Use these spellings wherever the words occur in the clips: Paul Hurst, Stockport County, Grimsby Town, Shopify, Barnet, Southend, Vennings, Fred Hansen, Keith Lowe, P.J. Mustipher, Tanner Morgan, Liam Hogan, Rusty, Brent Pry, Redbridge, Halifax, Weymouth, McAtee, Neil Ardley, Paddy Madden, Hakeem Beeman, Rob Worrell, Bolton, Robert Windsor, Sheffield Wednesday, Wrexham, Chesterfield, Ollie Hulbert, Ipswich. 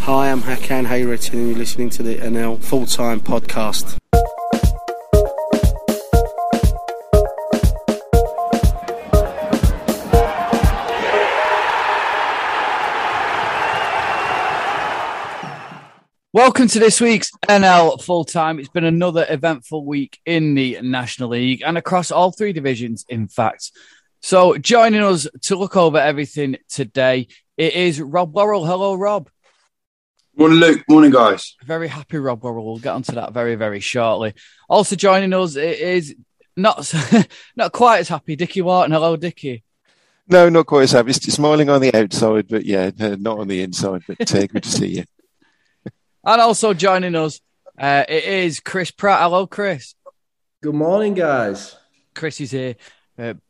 Hi, I'm Hakan Hayrettin and you're listening to the NL Full-Time Podcast. Welcome to this week's NL Full-Time. It's been another eventful week in the National League and across all three divisions, in fact. So joining us to look over everything today, it is Rob Worrell. Hello, Rob. Morning, Luke. Morning, guys. Very happy, Rob Worrell. We'll get onto that very, very shortly. Also joining us is not quite as happy, Dickie Wharton. Hello, Dickie. No, not quite as happy. It's smiling on the outside, but yeah, not on the inside, but good to see you. And also joining us, it is Chris Pratt. Hello, Chris. Good morning, guys. Chris is here.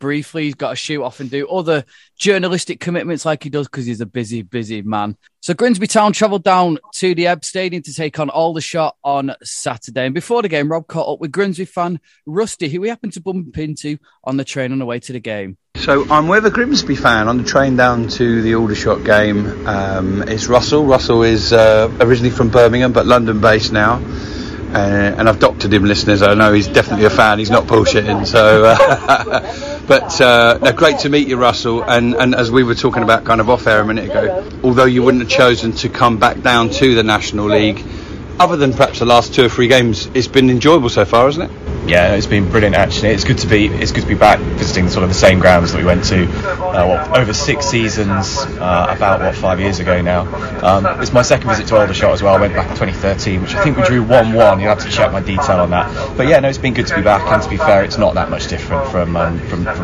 Briefly, he's got to shoot off and do other journalistic commitments like he does because he's a busy, busy man. So Grimsby Town travelled down to the Ebb Stadium to take on Aldershot on Saturday. And before the game, Rob caught up with Grimsby fan Rusty, who we happened to bump into on the train on the way to the game. So I'm with a Grimsby fan on the train down to the Aldershot game. It's Russell. Russell is originally from Birmingham, but London-based now. And I've doctored him, listeners. I know he's definitely a fan. He's not bullshitting. So, but great to meet you, Russell. And as we were talking about kind of off air a minute ago, although you wouldn't have chosen to come back down to the National League, other than perhaps the last two or three games, it's been enjoyable so far, hasn't it? Yeah, it's been brilliant. Actually, it's good to be back visiting sort of the same grounds that we went to over six seasons, about 5 years ago now. It's my second visit to Aldershot as well. I went back in 2013, which I think we drew 1-1. You'll have to check my detail on that. But yeah, no, it's been good to be back. And to be fair, it's not that much different from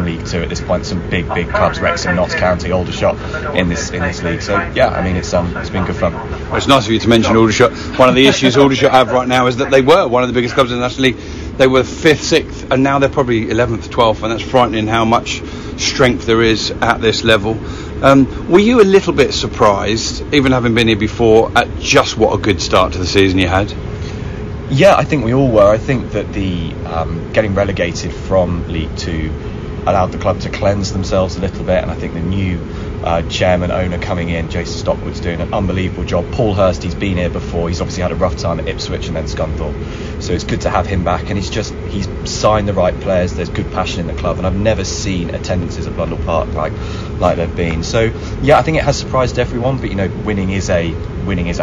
League Two at this point. Some big clubs: Wrexham, Notts County, Aldershot in this league. So yeah, I mean it's been good fun. Well, it's nice of you to mention Aldershot. One of the issues Aldershot have right now is that they were one of the biggest clubs in the National League. They were 5th, 6th, and now they're probably 11th, 12th, and that's frightening how much strength there is at this level. Were you a little bit surprised, even having been here before, at just what a good start to the season you had? Yeah, I think we all were. I think that the getting relegated from League 2 allowed the club to cleanse themselves a little bit, and I think the new chairman owner coming in, Jason Stockport's doing an unbelievable job. Paul Hurst, he's been here before. He's obviously had a rough time at Ipswich and then Scunthorpe, so it's good to have him back. And he's signed the right players. There's good passion in the club, and I've never seen attendances at Blundell Park like they've been. So yeah, I think it has surprised everyone. But you know, winning is a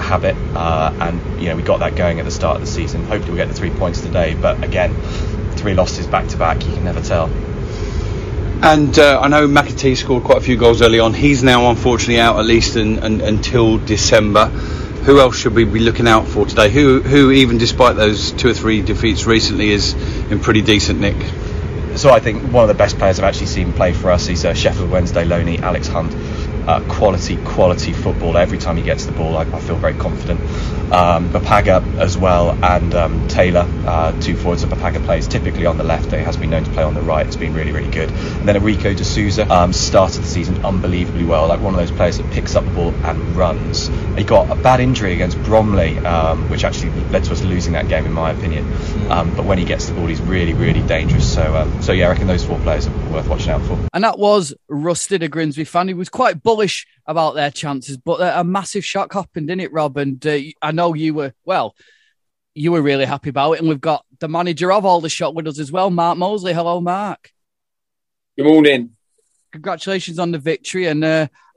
habit, and you know we got that going at the start of the season. Hopefully we get the 3 points today. But again, 3 losses back to back, you can never tell. And I know McAtee scored quite a few goals early on. He's now unfortunately out at least until December. Who else should we be looking out for today? Who even despite those 2 or 3 defeats recently is in pretty decent nick? So I think one of the best players I've actually seen play for us is Sheffield Wednesday loanee Alex Hunt. Quality football. Every time he gets the ball, I feel very confident. Bapaga as well, and Taylor, two forwards. So Bapaga plays typically on the left. He has been known to play on the right. It's been really, really good. And then Enrico D'Souza started the season unbelievably well, like one of those players that picks up the ball and runs. He got a bad injury against Bromley, which actually led to us losing that game in my opinion. But when he gets the ball, he's really, really dangerous. So yeah, I reckon those 4 players are worth watching out for. And that was Rusty, a Grimsby fan. He was quite bold about their chances, but a massive shock happened, didn't it, Rob? And I know you were really happy about it, and we've got the manager of Aldershot with us as well, Mark Moseley. Hello, Mark. Good morning. Congratulations on the victory, and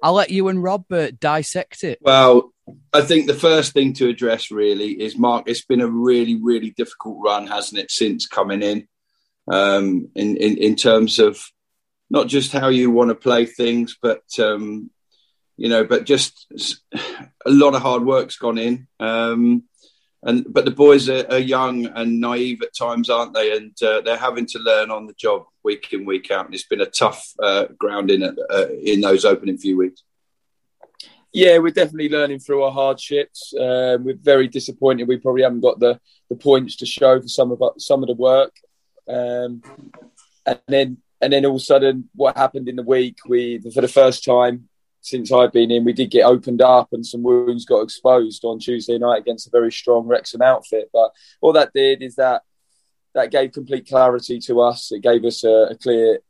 I'll let you and Rob dissect it. Well, I think the first thing to address really is, Mark, it's been a really, really difficult run, hasn't it, since coming in terms of not just how you want to play things, but but just a lot of hard work's gone in. But the boys are young and naive at times, aren't they? And they're having to learn on the job week in, week out. And it's been a tough grounding in those opening few weeks. Yeah, we're definitely learning through our hardships. We're very disappointed we probably haven't got the points to show for some of the work, And then all of a sudden, what happened in the week, for the first time since I've been in, we did get opened up and some wounds got exposed on Tuesday night against a very strong Wrexham outfit. But all that did is that gave complete clarity to us. It gave us a clear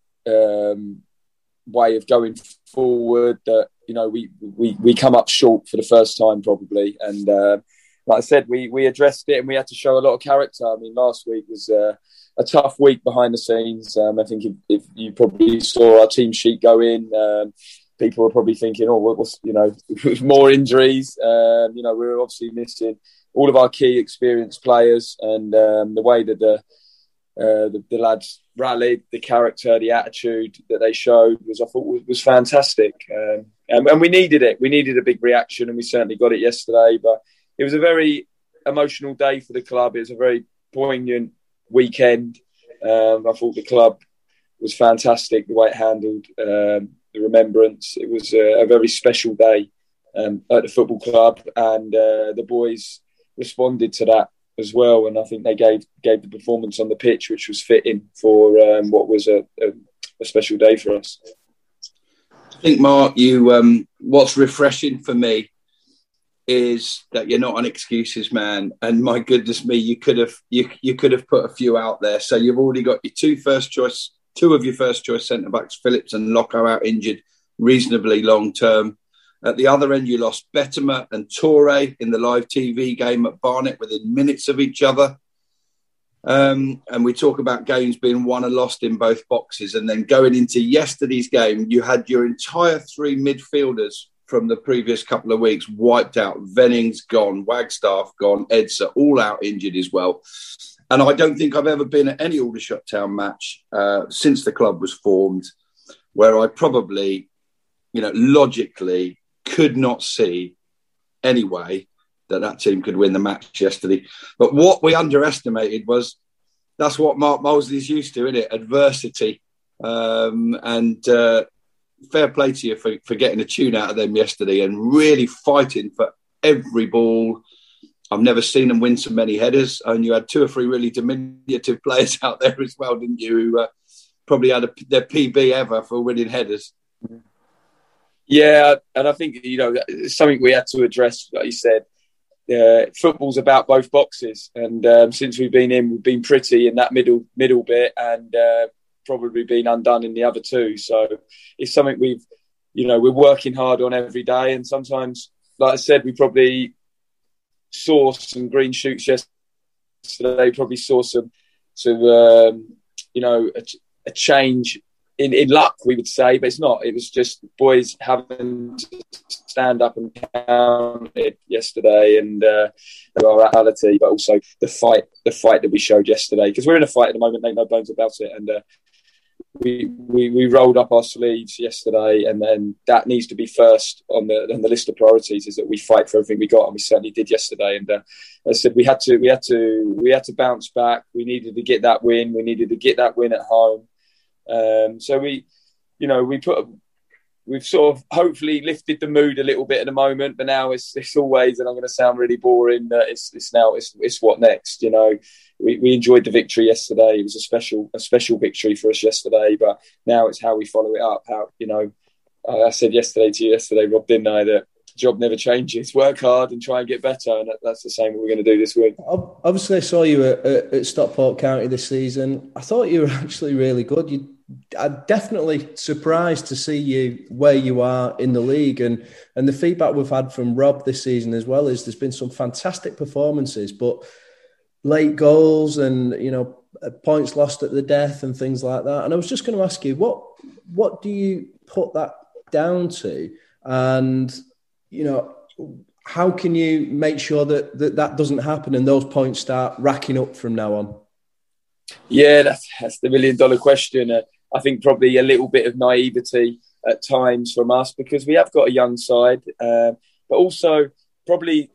way of going forward that, you know, we come up short for the first time probably. And like I said, we addressed it and we had to show a lot of character. I mean, last week was a tough week behind the scenes. I think if you probably saw our team sheet go in, people were probably thinking, oh, what's, you know, more injuries. You know, we were obviously missing all of our key experienced players, and the way that the lads rallied, the character, the attitude that they showed was, I thought, was fantastic. And we needed it. We needed a big reaction, and we certainly got it yesterday. But it was a very emotional day for the club. It was a very poignant weekend. I thought the club was fantastic, the way it handled the remembrance. It was a very special day at the football club, and the boys responded to that as well, and I think they gave the performance on the pitch which was fitting for what was a special day for us. I think, Mark, you what's refreshing for me is that you're not an excuses man, and my goodness me, you could have put a few out there. So you've already got your two of your first choice centre backs, Phillips and Locko, out injured reasonably long term. At the other end, you lost Bettimer and Toure in the live TV game at Barnet within minutes of each other. And we talk about games being won and lost in both boxes. And then going into yesterday's game, you had your entire three midfielders from the previous couple of weeks wiped out. Vennings gone, Wagstaff gone, Edser all out injured as well. And I don't think I've ever been at any Aldershot Town match since the club was formed where I probably, you know, logically could not see any way that team could win the match yesterday. But what we underestimated was, that's what Mark Molesley's used to, isn't it? Adversity. And fair play to you for getting a tune out of them yesterday and really fighting for every ball. I've never seen them win so many headers. And you had two or three really diminutive players out there as well, didn't you? Who probably had their PB ever for winning headers. Mm-hmm. Yeah, and I think, you know, it's something we had to address, like you said. Football's about both boxes, and since we've been in, we've been pretty in that middle bit, and probably been undone in the other two. So it's something we've, you know, we're working hard on every day, and sometimes, like I said, we probably saw some green shoots yesterday, probably saw a change in luck, we would say, but it's not. It was just boys having to stand up and count it yesterday, and our reality, but also the fight that we showed yesterday. Because we're in a fight at the moment, make no bones about it. And we rolled up our sleeves yesterday, and then that needs to be first on the list of priorities, is that we fight for everything we got, and we certainly did yesterday. And as I said, we had to bounce back. We needed to get that win. We needed to get that win at home. So we've sort of hopefully lifted the mood a little bit at the moment, but now it's always, and I'm going to sound really boring, that it's now what next, you know. We enjoyed the victory yesterday. It was a special victory for us yesterday, but now it's how we follow it up. How, you know, I said to you yesterday, Rob, didn't I, that job never changes. Work hard and try and get better, and that's the same we're going to do this week. Obviously, I saw you at Stockport County this season. I thought you were actually really good. I'm definitely surprised to see you where you are in the league, and the feedback we've had from Rob this season as well is there's been some fantastic performances, but late goals and, you know, points lost at the death and things like that. And I was just going to ask you, what do you put that down to, and, you know, how can you make sure that doesn't happen and those points start racking up from now on? Yeah, that's the $1 million question. I think probably a little bit of naivety at times from us, because we have got a young side, but also probably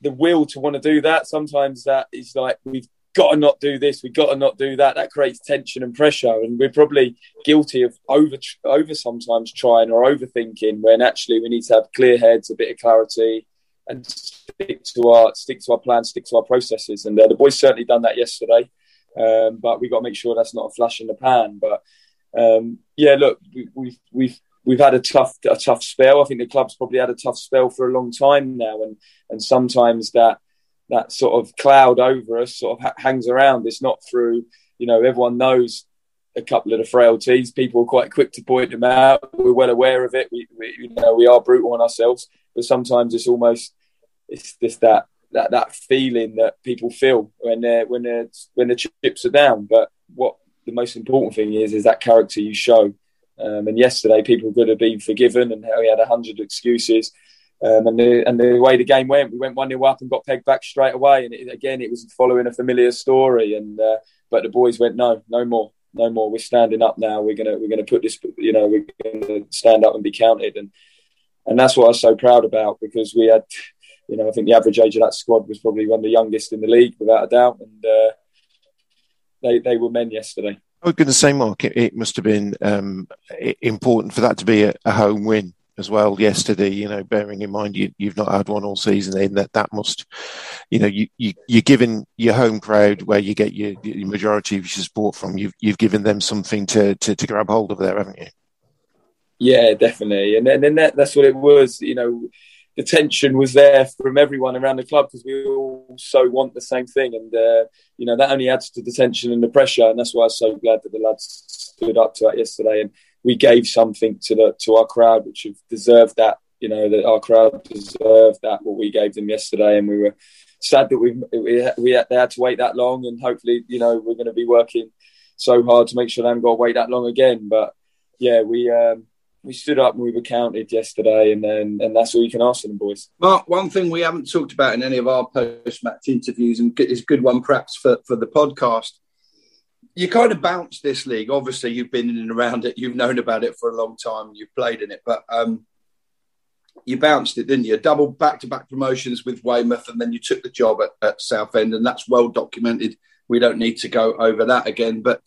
the will to want to do that. Sometimes that is like, we've got to not do this, we've got to not do that. That creates tension and pressure, and we're probably guilty of over sometimes trying or overthinking, when actually we need to have clear heads, a bit of clarity, and stick to our plan, stick to our processes. And the boys certainly done that yesterday. But we got to make sure that's not a flash in the pan. But look, we've had a tough spell. I think the club's probably had a tough spell for a long time now, and sometimes that sort of cloud over us sort of hangs around. It's not through, you know, everyone knows a couple of the frailties. People were quite quick to point them out. We're well aware of it. We are brutal on ourselves, but sometimes it's almost it's just that feeling that people feel when the chips are down. But what the most important thing is that character you show. And yesterday, people could have been forgiven, and he had 100 excuses. And the way the game went, we went 1-0 up and got pegged back straight away. And it was following a familiar story. But the boys went, no more. We're standing up now. We're gonna put this. We're gonna stand up and be counted. And that's what I was so proud about, because we had, I think the average age of that squad was probably one of the youngest in the league, without a doubt. And they were men yesterday. I was going to say, Mark, it must have been important for that to be a home win as well yesterday. Bearing in mind you've not had one all season, in that must, you're giving your home crowd, where you get your majority of your support from, you've given them something to grab hold of there, haven't you? Yeah, definitely, and that's what it was. The tension was there from everyone around the club, because we all so want the same thing. And that only adds to the tension and the pressure. And that's why I was so glad that the lads stood up to that yesterday. And we gave something to our crowd, which have deserved that, that our crowd deserved that, what we gave them yesterday. And we were sad that they had to wait that long. And hopefully, we're going to be working so hard to make sure they haven't got to wait that long again. But yeah, we stood up and we were counted yesterday, and that's all you can ask for them, boys. Mark, one thing we haven't talked about in any of our post-match interviews, and is a good one perhaps for the podcast, you kind of bounce this league. Obviously, you've been in and around it. You've known about it for a long time. You've played in it. But you bounced it, didn't you? Double back-to-back promotions with Weymouth, and then you took the job at Southend, and that's well documented. We don't need to go over that again. But...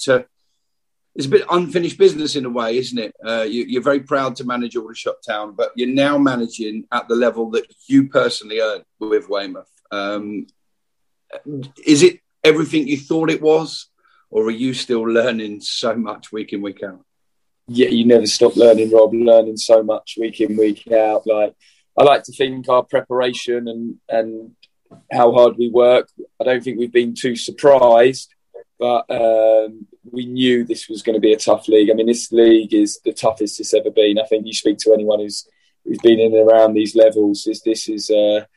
it's a bit unfinished business in a way, isn't it? You're very proud to manage Aldershot Town, but you're now managing at the level that you personally earned with Weymouth. Is it everything you thought it was, or are you still learning so much week in, week out? Yeah, you never stop learning, Rob, learning so much week in, week out. I like to think our preparation and how hard we work, I don't think we've been too surprised. But we knew this was going to be a tough league. I mean, this league is the toughest it's ever been. I think you speak to anyone who's been in and around these levels. This is a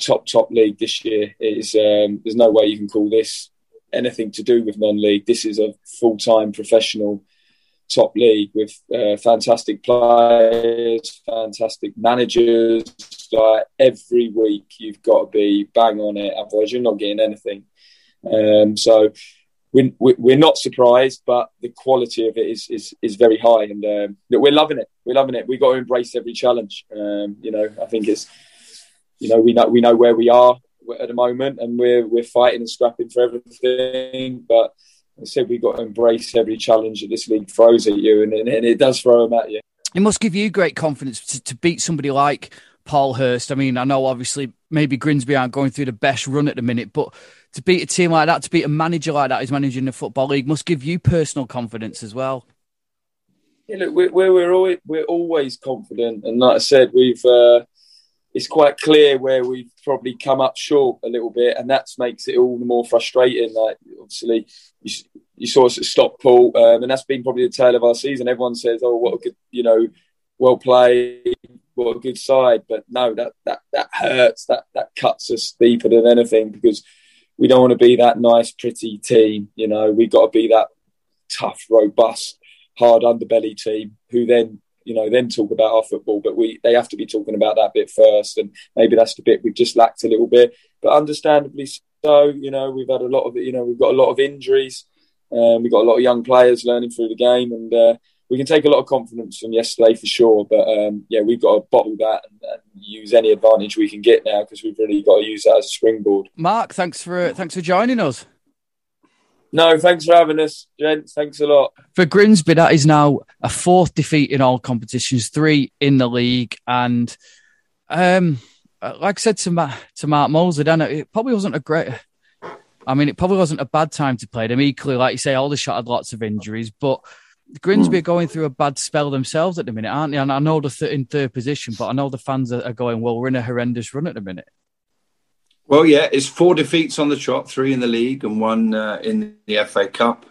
top league this year. There's no way you can call this anything to do with non-league. This is a full-time professional top league with fantastic players, fantastic managers. Every week you've got to be bang on it, otherwise you're not getting anything. So we're not surprised, but the quality of it is very high, and we're loving it. We've got to embrace every challenge. I think it's, we know where we are at the moment, and we're fighting and scrapping for everything. But I said, we've got to embrace every challenge that this league throws at you, and it does throw them at you. It must give you great confidence to beat somebody like Paul Hurst. I mean, I know obviously maybe Grimsby aren't going through the best run at the minute, but to beat a team like that, to beat a manager like that who's managing the Football League, must give you personal confidence as well. Yeah, look, we're always confident, and like I said, we've it's quite clear where we've probably come up short a little bit, and that makes it all the more frustrating. Like obviously, you saw us at Stockport, and that's been probably the tale of our season. Everyone says, "Oh, what a good, well played." What a good side, but no, that hurts. That cuts us deeper than anything, because we don't want to be that nice, pretty team. We've got to be that tough, robust, hard underbelly team who then, then talk about our football. But they have to be talking about that bit first, and maybe that's the bit we've just lacked a little bit. But understandably so, we've had a lot of, we've got a lot of injuries, we've got a lot of young players learning through the game, and. We can take a lot of confidence from yesterday for sure, but we've got to bottle that and use any advantage we can get now, because we've really got to use that as a springboard. Mark, thanks for joining us. No, thanks for having us, gents. Thanks a lot. For Grimsby, that is now a fourth defeat in all competitions, 3 in the league, and like I said to Mark Moseley, it probably wasn't a bad time to play them. Equally, like you say, Aldershot had lots of injuries, but. Grimsby are going through a bad spell themselves at the minute, aren't they? And I know they're in third position, but I know the fans are going, well, we're in a horrendous run at the minute. Well, yeah, it's 4 defeats on the trot, 3 in the league and 1 in the FA Cup.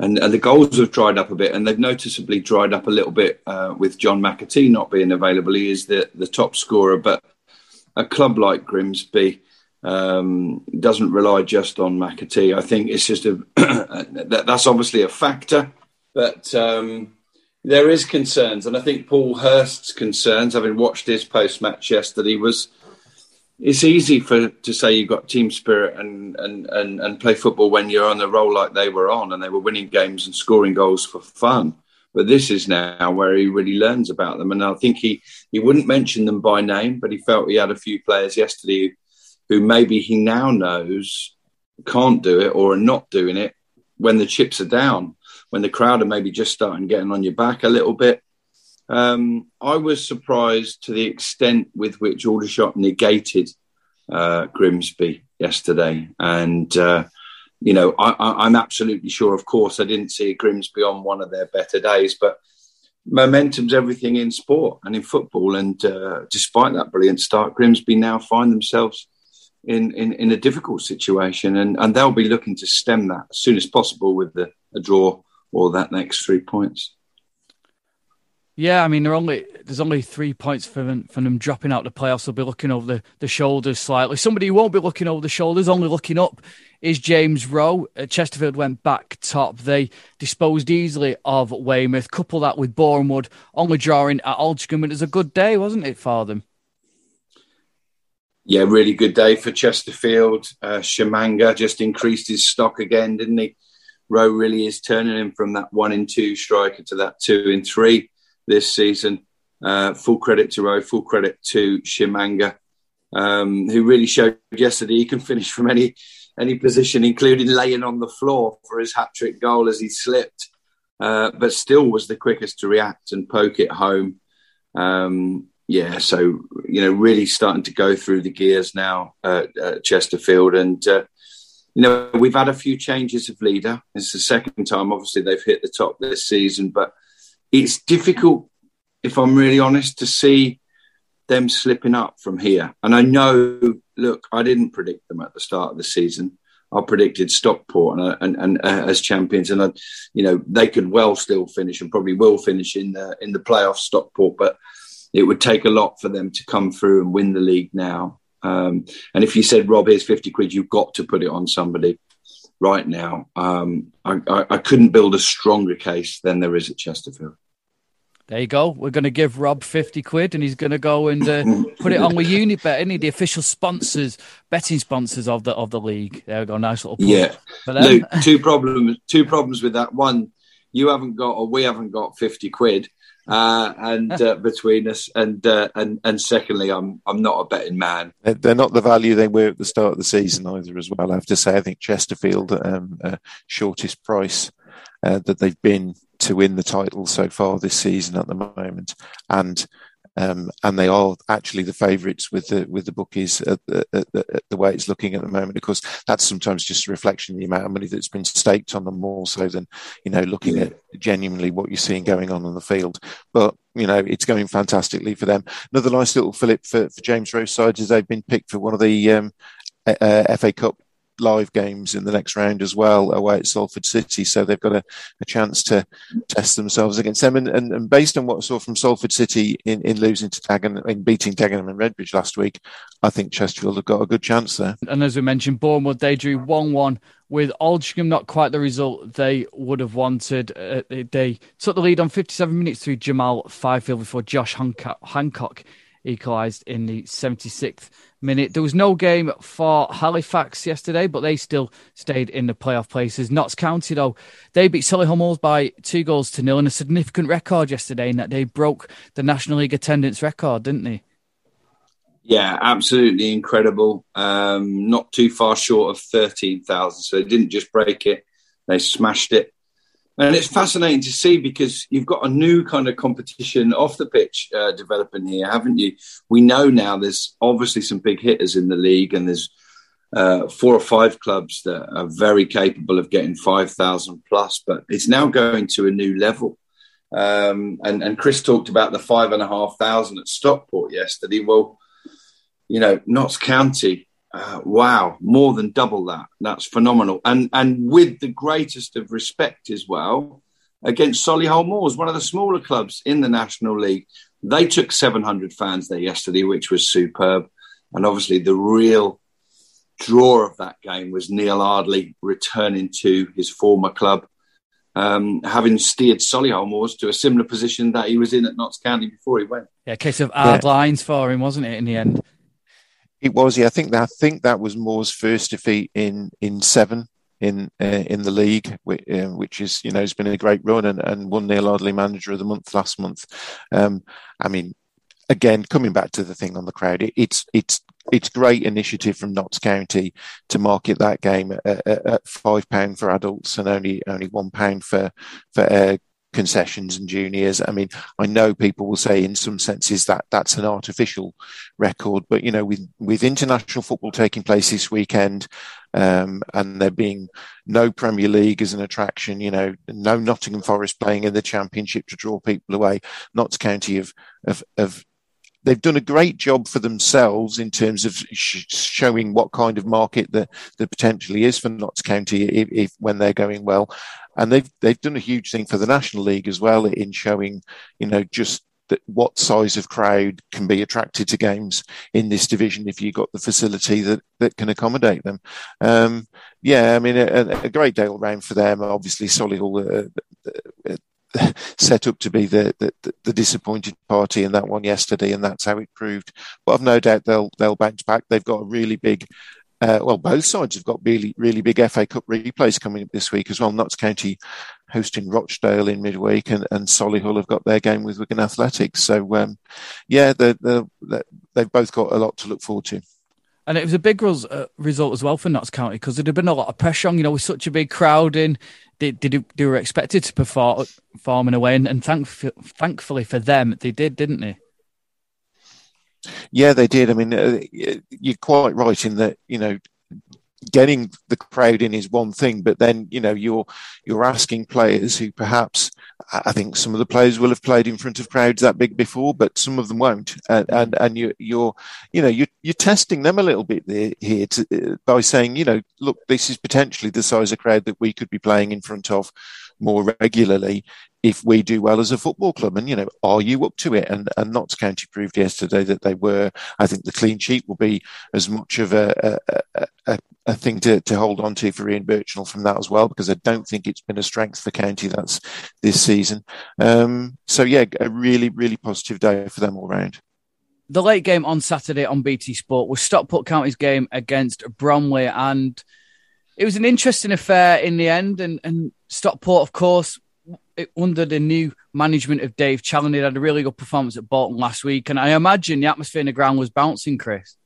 And the goals have dried up a bit, and they've noticeably dried up a little bit with John McAtee not being available. He is the top scorer, but a club like Grimsby doesn't rely just on McAtee. I think it's just that's obviously a factor, but there is concerns. And I think Paul Hurst's concerns, having watched his post-match yesterday, was it's easy to say you've got team spirit and play football when you're on the roll like they were on, and they were winning games and scoring goals for fun. But this is now where he really learns about them. And I think he wouldn't mention them by name, but he felt he had a few players yesterday who maybe he now knows can't do it or are not doing it when the chips are down, when the crowd are maybe just starting getting on your back a little bit. I was surprised to the extent with which Aldershot negated Grimsby yesterday. And, I'm absolutely sure, of course, I didn't see Grimsby on one of their better days, but momentum's everything in sport and in football. And despite that brilliant start, Grimsby now find themselves in a difficult situation. And they'll be looking to stem that as soon as possible with a draw or that next 3 points. Yeah, I mean, there's only 3 points from them dropping out the playoffs. They'll be looking over the shoulders slightly. Somebody who won't be looking over the shoulders, only looking up, is James Rowe. Chesterfield went back top. They disposed easily of Weymouth. Couple that with Bournemouth, only drawing at Aldringham. It was a good day, wasn't it, for them? Yeah, really good day for Chesterfield. Shimanga just increased his stock again, didn't he? Rowe really is turning him from that 1-in-2 striker to that 2-in-3. This season. Full credit to Rowe, full credit to Shimanga, who really showed yesterday he can finish from any position, including laying on the floor for his hat-trick goal as he slipped, but still was the quickest to react and poke it home. Really starting to go through the gears now at Chesterfield. And, we've had a few changes of leader. It's the second time, obviously, they've hit the top this season, but it's difficult, if I'm really honest, to see them slipping up from here. And I know, look, I didn't predict them at the start of the season. I predicted Stockport and as champions, and they could well still finish and probably will finish in the playoffs, Stockport, but it would take a lot for them to come through and win the league now. And if you said, Rob, here's 50 quid, you've got to put it on somebody right now. I couldn't build a stronger case than there is at Chesterfield. There you go. We're going to give Rob 50 quid and he's going to go and put it on with Unibet, isn't he? The official sponsors, betting sponsors of the league. There we go. Nice little push. Yeah. Luke, two problems with that. One, you haven't got, or we haven't got 50 quid between us. And secondly, I'm not a betting man. They're not the value they were at the start of the season either as well. I have to say, I think Chesterfield, shortest price that they've been to win the title so far this season at the moment, and they are actually the favourites with the bookies at the way it's looking at the moment. Of course, that's sometimes just a reflection of the amount of money that's been staked on them more so than looking at genuinely what you're seeing going on the field. But it's going fantastically for them. Another nice little fillip for James Rowe's side is they've been picked for one of the FA Cup live games in the next round as well, away at Salford City, so they've got a chance to test themselves against them. And based on what I saw from Salford City in losing to Dagenham, in beating Dagenham and Redbridge last week, I think Chesterfield have got a good chance there. And as we mentioned, Bournemouth, they drew 1-1 with Aldringham, not quite the result they would have wanted. They took the lead on 57 minutes through Jamal Fifield before Josh Hancock equalised in the 76th minute. There was no game for Halifax yesterday, but they still stayed in the playoff places. Notts County, though, they beat Solihull Moors by 2-0 in a significant record yesterday, in that they broke the National League attendance record, didn't they? Yeah, absolutely incredible. Not too far short of 13,000, so they didn't just break it, they smashed it. And it's fascinating to see, because you've got a new kind of competition off the pitch developing here, haven't you? We know now there's obviously some big hitters in the league, and there's 4 or 5 clubs that are very capable of getting 5,000 plus, but it's now going to a new level. And Chris talked about the 5,500 at Stockport yesterday. Well, Notts County Wow, more than double that. That's phenomenal. And with the greatest of respect as well, against Solihull Moors, one of the smaller clubs in the National League. They took 700 fans there yesterday, which was superb. And obviously the real draw of that game was Neil Ardley returning to his former club, having steered Solihull Moors to a similar position that he was in at Notts County before he went. Yeah, a case of hard lines for him, wasn't it, in the end? It was, yeah. I think that was Moore's first defeat in seven in the league, which is, you know, it's been a great run, and won Neil Ardley Manager of the Month last month. I mean, again, coming back to the thing on the crowd, it's great initiative from Notts County to market that game at £5 for adults and only £1 for concessions and juniors. I mean, I know people will say in some senses that that's an artificial record, but you know, with international football taking place this weekend, and there being no Premier League as an attraction, you know, no Nottingham Forest playing in the Championship to draw people away, Notts County have they've done a great job for themselves in terms of showing what kind of market there potentially is for Notts County if when they're going well. And they've done a huge thing for the National League as well in showing, you know, just that what size of crowd can be attracted to games in this division if you've got the facility that can accommodate them. Yeah, I mean, a great day all round for them. Obviously, Solihull set up to be the disappointed party in that one yesterday, and that's how it proved. But I've no doubt they'll bounce back. They've got a really big... both sides have got really, really big FA Cup replays coming up this week as well. Notts County hosting Rochdale in midweek, and Solihull have got their game with Wigan Athletic. So, they've both got a lot to look forward to. And it was a big result as well for Notts County, because there'd have been a lot of pressure on, you know, with such a big crowd in. They were expected to perform in a way, and thankfully for them, they did, didn't they? Yeah, they did. I mean, you're quite right in that, you know, getting the crowd in is one thing, but then, you know, you're asking players who perhaps, I think some of the players will have played in front of crowds that big before, but some of them won't, and you're testing them a little bit here by saying, you know, look, this is potentially the size of crowd that we could be playing in front of more regularly if we do well as a football club. And, you know, are you up to it? And Notts County proved yesterday that they were. I think the clean sheet will be as much of a thing to hold on to for Ian Birchnell from that as well, because I don't think it's been a strength for County that's this season. So, yeah, a really, really positive day for them all round. The late game on Saturday on BT Sport was Stockport County's game against Bromley, and it was an interesting affair in the end, and Stockport, of course, under the new management of Dave Challoner, had a really good performance at Bolton last week, and I imagine the atmosphere in the ground was bouncing, Chris.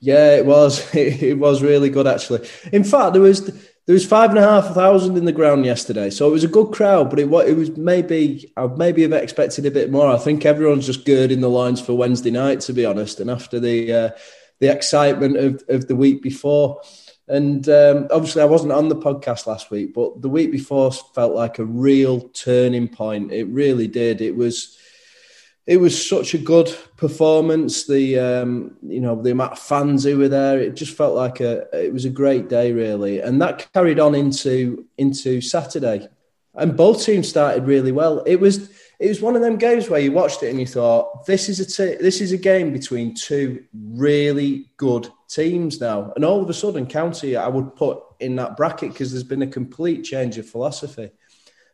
Yeah, it was. It was really good, actually. In fact, there was 5,500 in the ground yesterday, so it was a good crowd. But it was maybe have expected a bit more. I think everyone's just girding the loins for Wednesday night, to be honest, and after the excitement of the week before. And obviously I wasn't on the podcast last week, but the week before felt like a real turning point. It really did. It was such a good performance. The amount of fans who were there, it just felt like it was a great day, really. And that carried on into Saturday. And both teams started really well. It was one of them games where you watched it and you thought, this is a game between two really good teams now. And all of a sudden, County, I would put in that bracket because there's been a complete change of philosophy.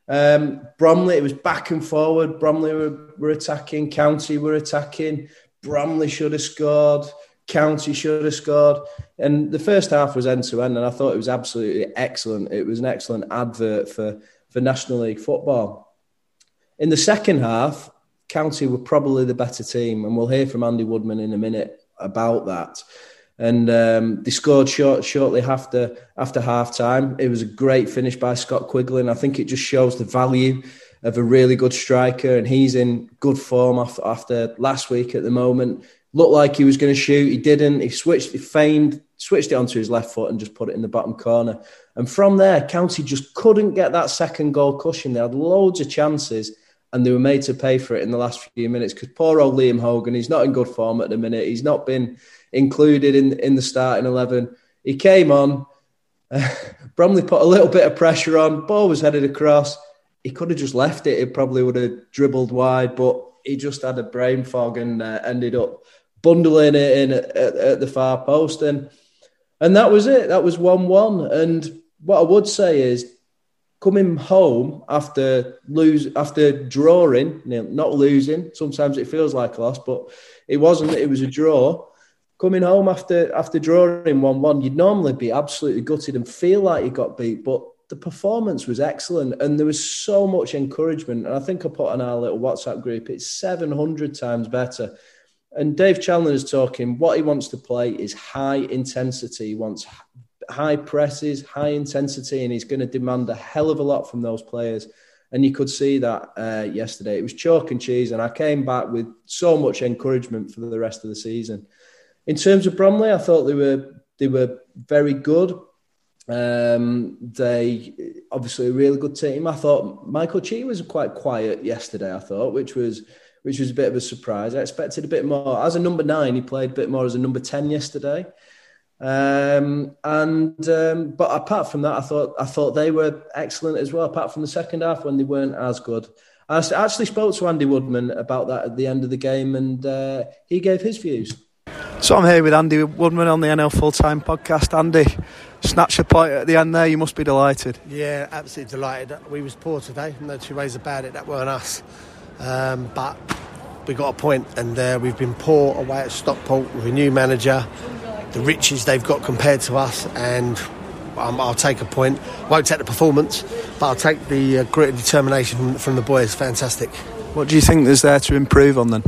Bromley, it was back and forward. Bromley were attacking. County were attacking. Bromley should have scored. County should have scored. And the first half was end-to-end, and I thought it was absolutely excellent. It was an excellent advert for National League football. In the second half, County were probably the better team, and we'll hear from Andy Woodman in a minute about that. And they scored shortly after half-time. It was a great finish by Scott Quigley, and I think it just shows the value of a really good striker, and he's in good form after last week at the moment. Looked like he was going to shoot. He didn't. He feigned, switched it onto his left foot and just put it in the bottom corner. And from there, County just couldn't get that second goal cushion. They had loads of chances, and they were made to pay for it in the last few minutes, because poor old Liam Hogan, he's not in good form at the minute. He's not been included in the starting 11. He came on. Bromley put a little bit of pressure on. Ball was headed across. He could have just left it. He probably would have dribbled wide, but he just had a brain fog and ended up bundling it in at the far post. And that was it. That was 1-1. And what I would say is, coming home after drawing, not losing. Sometimes it feels like a loss, but it wasn't. It was a draw. Coming home after drawing 1-1, you'd normally be absolutely gutted and feel like you got beat, but the performance was excellent and there was so much encouragement. And I think I put on our little WhatsApp group, it's 700 times better. And Dave Chandler's talking, what he wants to play is high intensity. He wants high presses, high intensity, and he's going to demand a hell of a lot from those players. And you could see that yesterday. It was chalk and cheese, and I came back with so much encouragement for the rest of the season. In terms of Bromley, I thought they were very good. They obviously a really good team. I thought Michael Chee was quite quiet yesterday, I thought, which was a bit of a surprise. I expected a bit more. As a number 9, he played a bit more as a number 10 yesterday. But apart from that, I thought they were excellent as well, apart from the second half when they weren't as good. I actually spoke to Andy Woodman about that at the end of the game, and he gave his views. So I'm here with Andy Woodman on the NL Full-Time Podcast. Andy, snatch a point at the end there, you must be delighted. Yeah, absolutely delighted. We was poor today, no two ways about it, that weren't us. But we got a point, and we've been poor away at Stockport with a new manager, the riches they've got compared to us, and I'll take a point. Won't take the performance, but I'll take the grit and determination from the boys. Fantastic. What do you think there's there to improve on then?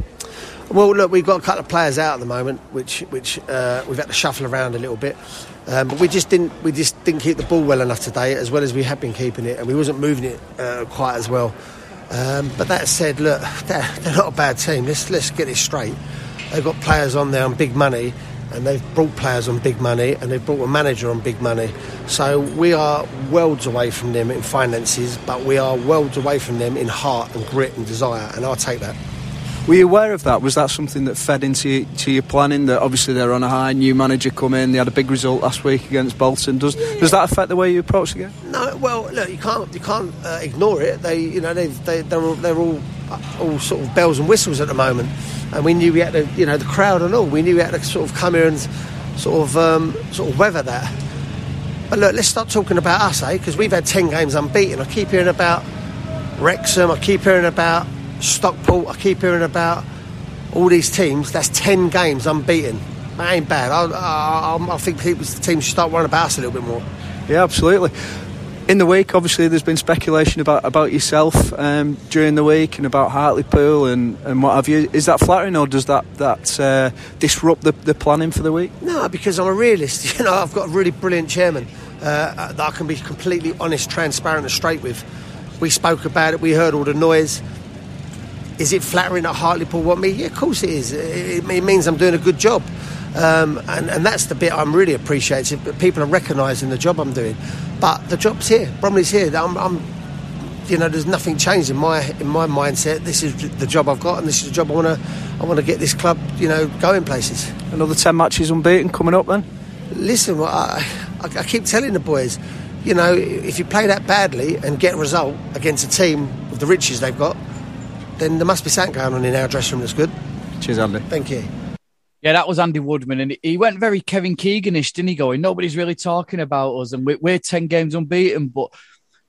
Well, look, we've got a couple of players out at the moment, which we've had to shuffle around a little bit. But we just didn't keep the ball well enough today, as well as we had been keeping it, and we wasn't moving it quite as well. But that said, look, they're not a bad team. Let's get it straight. They've got players on there on big money, and they've brought players on big money, and they've brought a manager on big money. So we are worlds away from them in finances, but we are worlds away from them in heart and grit and desire, and I'll take that. Were you aware of that? Was that something that fed into your planning, that obviously they're on a high, new manager come in, they had a big result last week against Bolton? Does that affect the way you approach the game? No, well, look, you can't ignore it. They're all sort of bells and whistles at the moment, and we knew we had to, the crowd and all. We knew we had to sort of come here and sort of weather that. But look, let's start talking about us, because we've had 10 games unbeaten. I keep hearing about Wrexham. I keep hearing about Stockport, I keep hearing about all these teams. That's 10 games unbeaten. That ain't bad. I think teams should start worrying about us a little bit more. Yeah, absolutely. In the week, obviously, there's been speculation about yourself during the week and about Hartlepool and what have you. Is that flattering, or does that disrupt the planning for the week? No, because I'm a realist. I've got a really brilliant chairman that I can be completely honest, transparent and straight with. We spoke about it. We heard all the noise. Is it flattering that Hartlepool want me? Yeah, of course it is. It means I'm doing a good job. And that's the bit I'm really appreciative. But people are recognising the job I'm doing. But the job's here. Bromley's here. I'm there's nothing changed in my mindset. This is the job I've got, and this is the job I want to get this club, going places. Another 10 matches unbeaten coming up then? Listen, I keep telling the boys, if you play that badly and get a result against a team with the riches they've got, then there must be something going on in our dressing room that's good. Cheers, Andy. Thank you. Yeah, that was Andy Woodman, and he went very Kevin Keegan-ish, didn't he, going, nobody's really talking about us, and we're 10 games unbeaten. But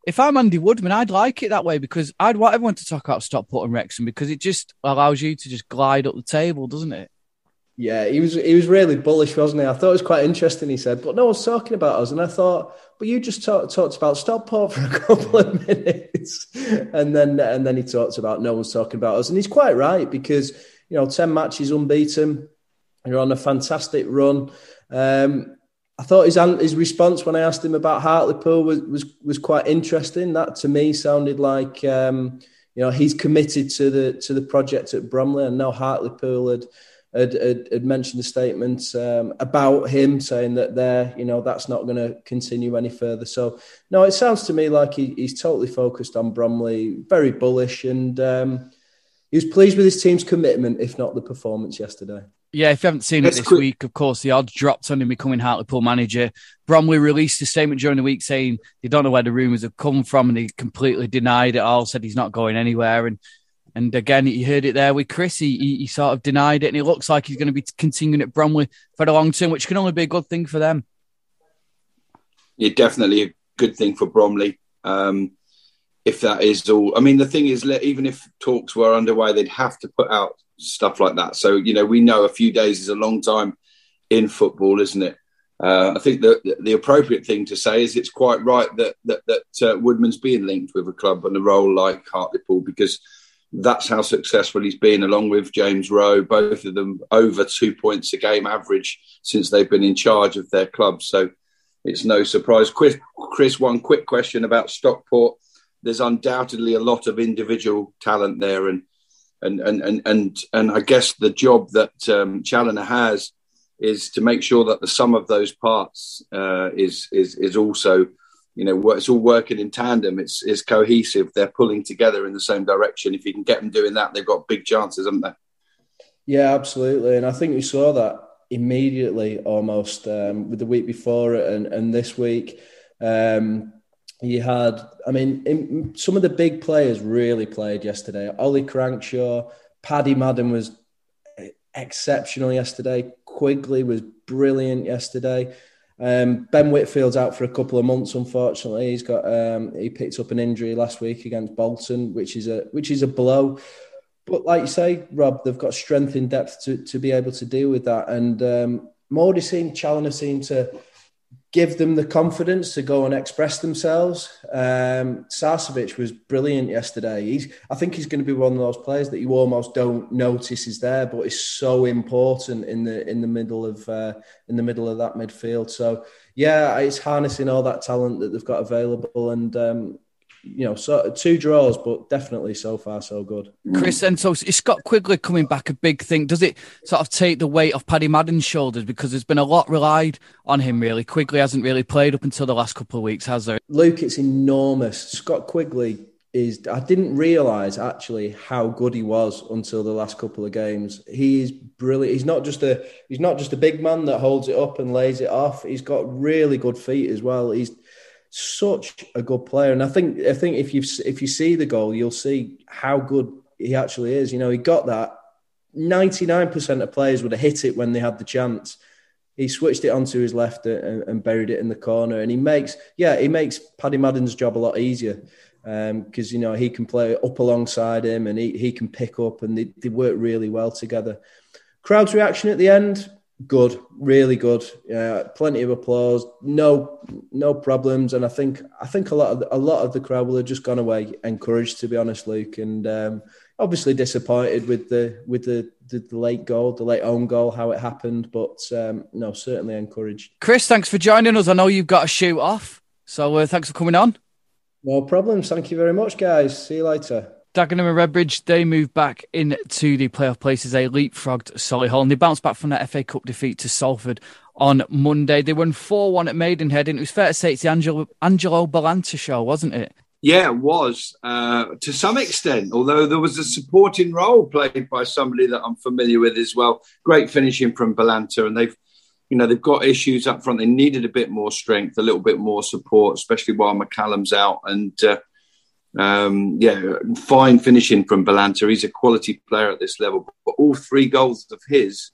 if I'm Andy Woodman, I'd like it that way, because I'd want everyone to talk about Stockport and Wrexham, because it just allows you to just glide up the table, doesn't it? Yeah, he was really bullish, wasn't he? I thought it was quite interesting, he said, but no one's talking about us. And I thought, but you just talked about Stockport for a couple of minutes. And then he talks about no one's talking about us. And he's quite right, because, 10 matches unbeaten, you're on a fantastic run. I thought his response when I asked him about Hartlepool was quite interesting. That, to me, sounded like, he's committed to the project at Bromley, and now Hartlepool had mentioned a statement about him saying that they're, that's not going to continue any further. So, no, it sounds to me like he's totally focused on Bromley, very bullish, and he was pleased with his team's commitment, if not the performance yesterday. Yeah, if you haven't seen it this week, of course, the odds dropped on him becoming Hartlepool manager. Bromley released a statement during the week saying they don't know where the rumours have come from, and he completely denied it all, said he's not going anywhere. And again, you heard it there with Chris. He sort of denied it, and it looks like he's going to be continuing at Bromley for the long term, which can only be a good thing for them. Yeah, definitely a good thing for Bromley. If that is all. I mean, the thing is, even if talks were underway, they'd have to put out stuff like that. So, you know, we know a few days is a long time in football, isn't it? I think the appropriate thing to say is it's quite right that Woodman's being linked with a club and a role like Hartlepool, because that's how successful he's been, along with James Rowe, both of them over 2 points a game average since they've been in charge of their club. So it's no surprise. Chris, one quick question about Stockport. There's undoubtedly a lot of individual talent there, and I guess the job that Chaloner has is to make sure that the sum of those parts is also, you know, it's all working in tandem. It's cohesive. They're pulling together in the same direction. If you can get them doing that, they've got big chances, haven't they? Yeah, absolutely. And I think we saw that immediately, almost with the week before and this week. You had, I mean, some of the big players really played yesterday. Ollie Crankshaw, Paddy Madden was exceptional yesterday. Quigley was brilliant yesterday. Ben Whitfield's out for a couple of months, unfortunately. He's got he picked up an injury last week against Bolton, which is a blow. But like you say, Rob, they've got strength in depth to be able to deal with that. And Maudy seemed, Chaloner seemed to give them the confidence to go and express themselves. Sarcevic was brilliant yesterday. I think he's going to be one of those players that you almost don't notice is there, but is so important in the middle of that midfield. So yeah, it's harnessing all that talent that they've got available, and so 2 draws, but definitely so far so good. Chris, and so is Scott Quigley coming back a big thing? Does it sort of take the weight off Paddy Madden's shoulders, because there's been a lot relied on him really? Quigley hasn't really played up until the last couple of weeks, has there? Luke, it's enormous. Scott Quigley is, I didn't realise actually how good he was until the last couple of games. He is brilliant. He's not just a big man that holds it up and lays it off. He's got really good feet as well. He's such a good player, and I think if you see the goal, you'll see how good he actually is. You know, he got that. 99% of players would have hit it when they had the chance. He switched it onto his left and buried it in the corner, and he makes Paddy Madden's job a lot easier, because he can play up alongside him, and he can pick up, and they work really well together. Crowd's reaction at the end. Good, really good. Plenty of applause. No problems. And I think a lot of the crowd will have just gone away encouraged, to be honest, Luke. And obviously disappointed with the late goal, the late own goal, how it happened. But certainly encouraged. Chris, thanks for joining us. I know you've got a shoot off, so thanks for coming on. No problems. Thank you very much, guys. See you later. Dagenham and Redbridge, they move back into the playoff places. They leapfrogged Solihull, and they bounced back from that FA Cup defeat to Salford on Monday. They won 4-1 at Maidenhead, and it was fair to say it's the Angelo Balanta show, wasn't it? Yeah, it was, to some extent, although there was a supporting role played by somebody that I'm familiar with as well. Great finishing from Balanta, and they've got issues up front. They needed a bit more strength, a little bit more support, especially while McCallum's out, and... fine finishing from Balanta. He's a quality player at this level. But all 3 goals of his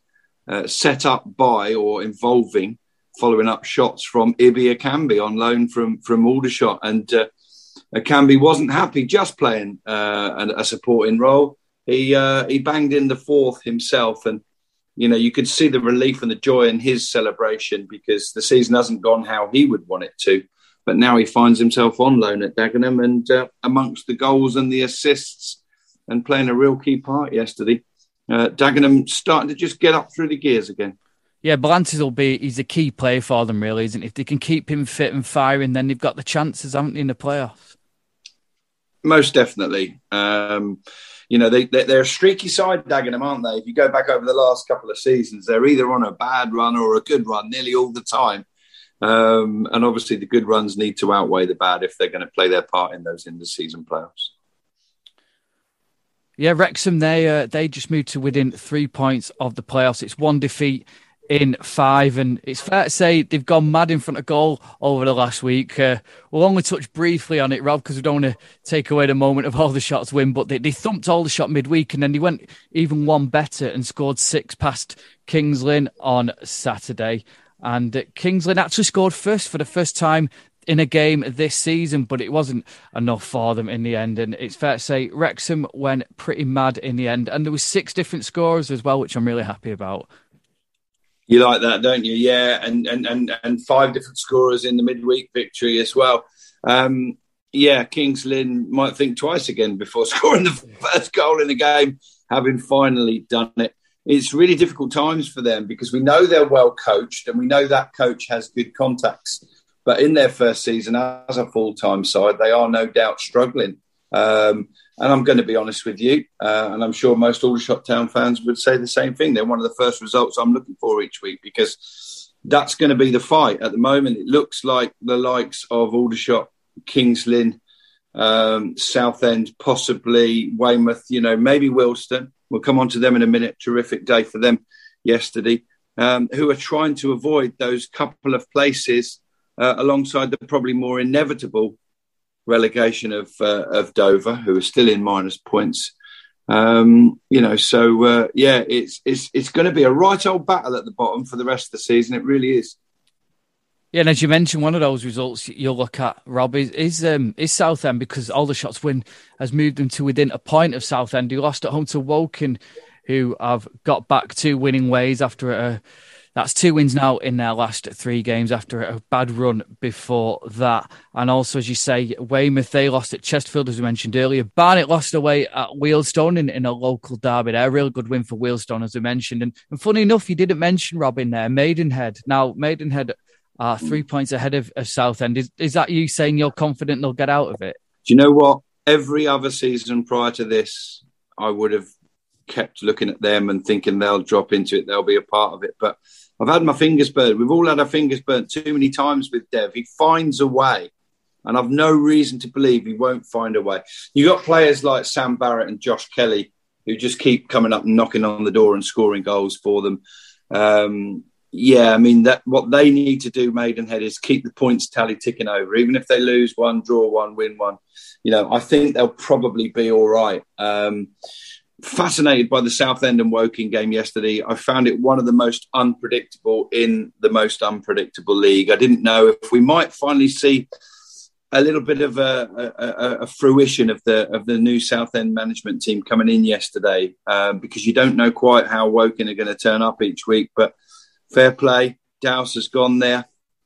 set up by or involving following up shots from Ibi Akambi on loan from Aldershot. And Akambi wasn't happy just playing a supporting role. He banged in the 4th himself. And, you could see the relief and the joy in his celebration, because the season hasn't gone how he would want it to. But now he finds himself on loan at Dagenham, and amongst the goals and the assists, and playing a real key part yesterday. Dagenham starting to just get up through the gears again. Yeah, Balanta he's a key player for them, really, isn't he? If they can keep him fit and firing, then they've got the chances, haven't they, in the playoffs? Most definitely. They're a streaky side, Dagenham, aren't they? If you go back over the last couple of seasons, they're either on a bad run or a good run nearly all the time. And obviously the good runs need to outweigh the bad if they're going to play their part in those in-the-season playoffs. Yeah, Wrexham, they just moved to within 3 points of the playoffs. It's one defeat in five, and it's fair to say they've gone mad in front of goal over the last week. We'll only touch briefly on it, Rob, because we don't want to take away the moment of Aldershot's win, but they thumped Aldershot midweek, and then they went even one better and scored six past Kings Lynn on Saturday. And Kings Lynn actually scored first for the first time in a game this season, but it wasn't enough for them in the end. And it's fair to say Wrexham went pretty mad in the end. And there were six different scorers as well, which I'm really happy about. You like that, don't you? Yeah, and five different scorers in the midweek victory as well. Yeah, Kings Lynn might think twice again before scoring the first goal in the game, having finally done it. It's really difficult times for them because we know they're well coached and we know that coach has good contacts. But in their first season as a full-time side, they are no doubt struggling. And I'm going to be honest with you, and I'm sure most Aldershot Town fans would say the same thing. They're one of the first results I'm looking for each week because that's going to be the fight. At the moment, it looks like the likes of Aldershot, Kings Lynn, Southend, possibly Weymouth, you know, maybe Wilston. We'll come on to them in a minute. Terrific day for them yesterday, who are trying to avoid those couple of places alongside the probably more inevitable relegation of Dover, who are still in minus points. It's going to be a right old battle at the bottom for the rest of the season. It really is. Yeah, and as you mentioned, one of those results you'll look at, Rob, is Southend, because Aldershot's win has moved them to within a point of Southend, who lost at home to Woking, who have got back to winning ways after that's two wins now in their last three games after a bad run before that. And also, as you say, Weymouth, they lost at Chesterfield, as we mentioned earlier. Barnet lost away at Wealdstone in a local derby there. A real good win for Wealdstone, as we mentioned. And funny enough, you didn't mention, Rob, in there, Maidenhead. Now, Maidenhead are 3 points ahead of Southend. Is that you saying you're confident they'll get out of it? Do you know what? Every other season prior to this, I would have kept looking at them and thinking they'll drop into it, they'll be a part of it. But I've had my fingers burnt. We've all had our fingers burnt too many times with Dev. He finds a way, and I've no reason to believe he won't find a way. You've got players like Sam Barrett and Josh Kelly who just keep coming up and knocking on the door and scoring goals for them. What they need to do, Maidenhead, is keep the points tally ticking over. Even if they lose one, draw one, win one, you know, I think they'll probably be all right. Fascinated by the Southend and Woking game yesterday. I found it one of the most unpredictable in the most unpredictable league. I didn't know if we might finally see a little bit of a fruition of the new Southend management team coming in yesterday, because you don't know quite how Woking are going to turn up each week. But fair play, Dowse has gone there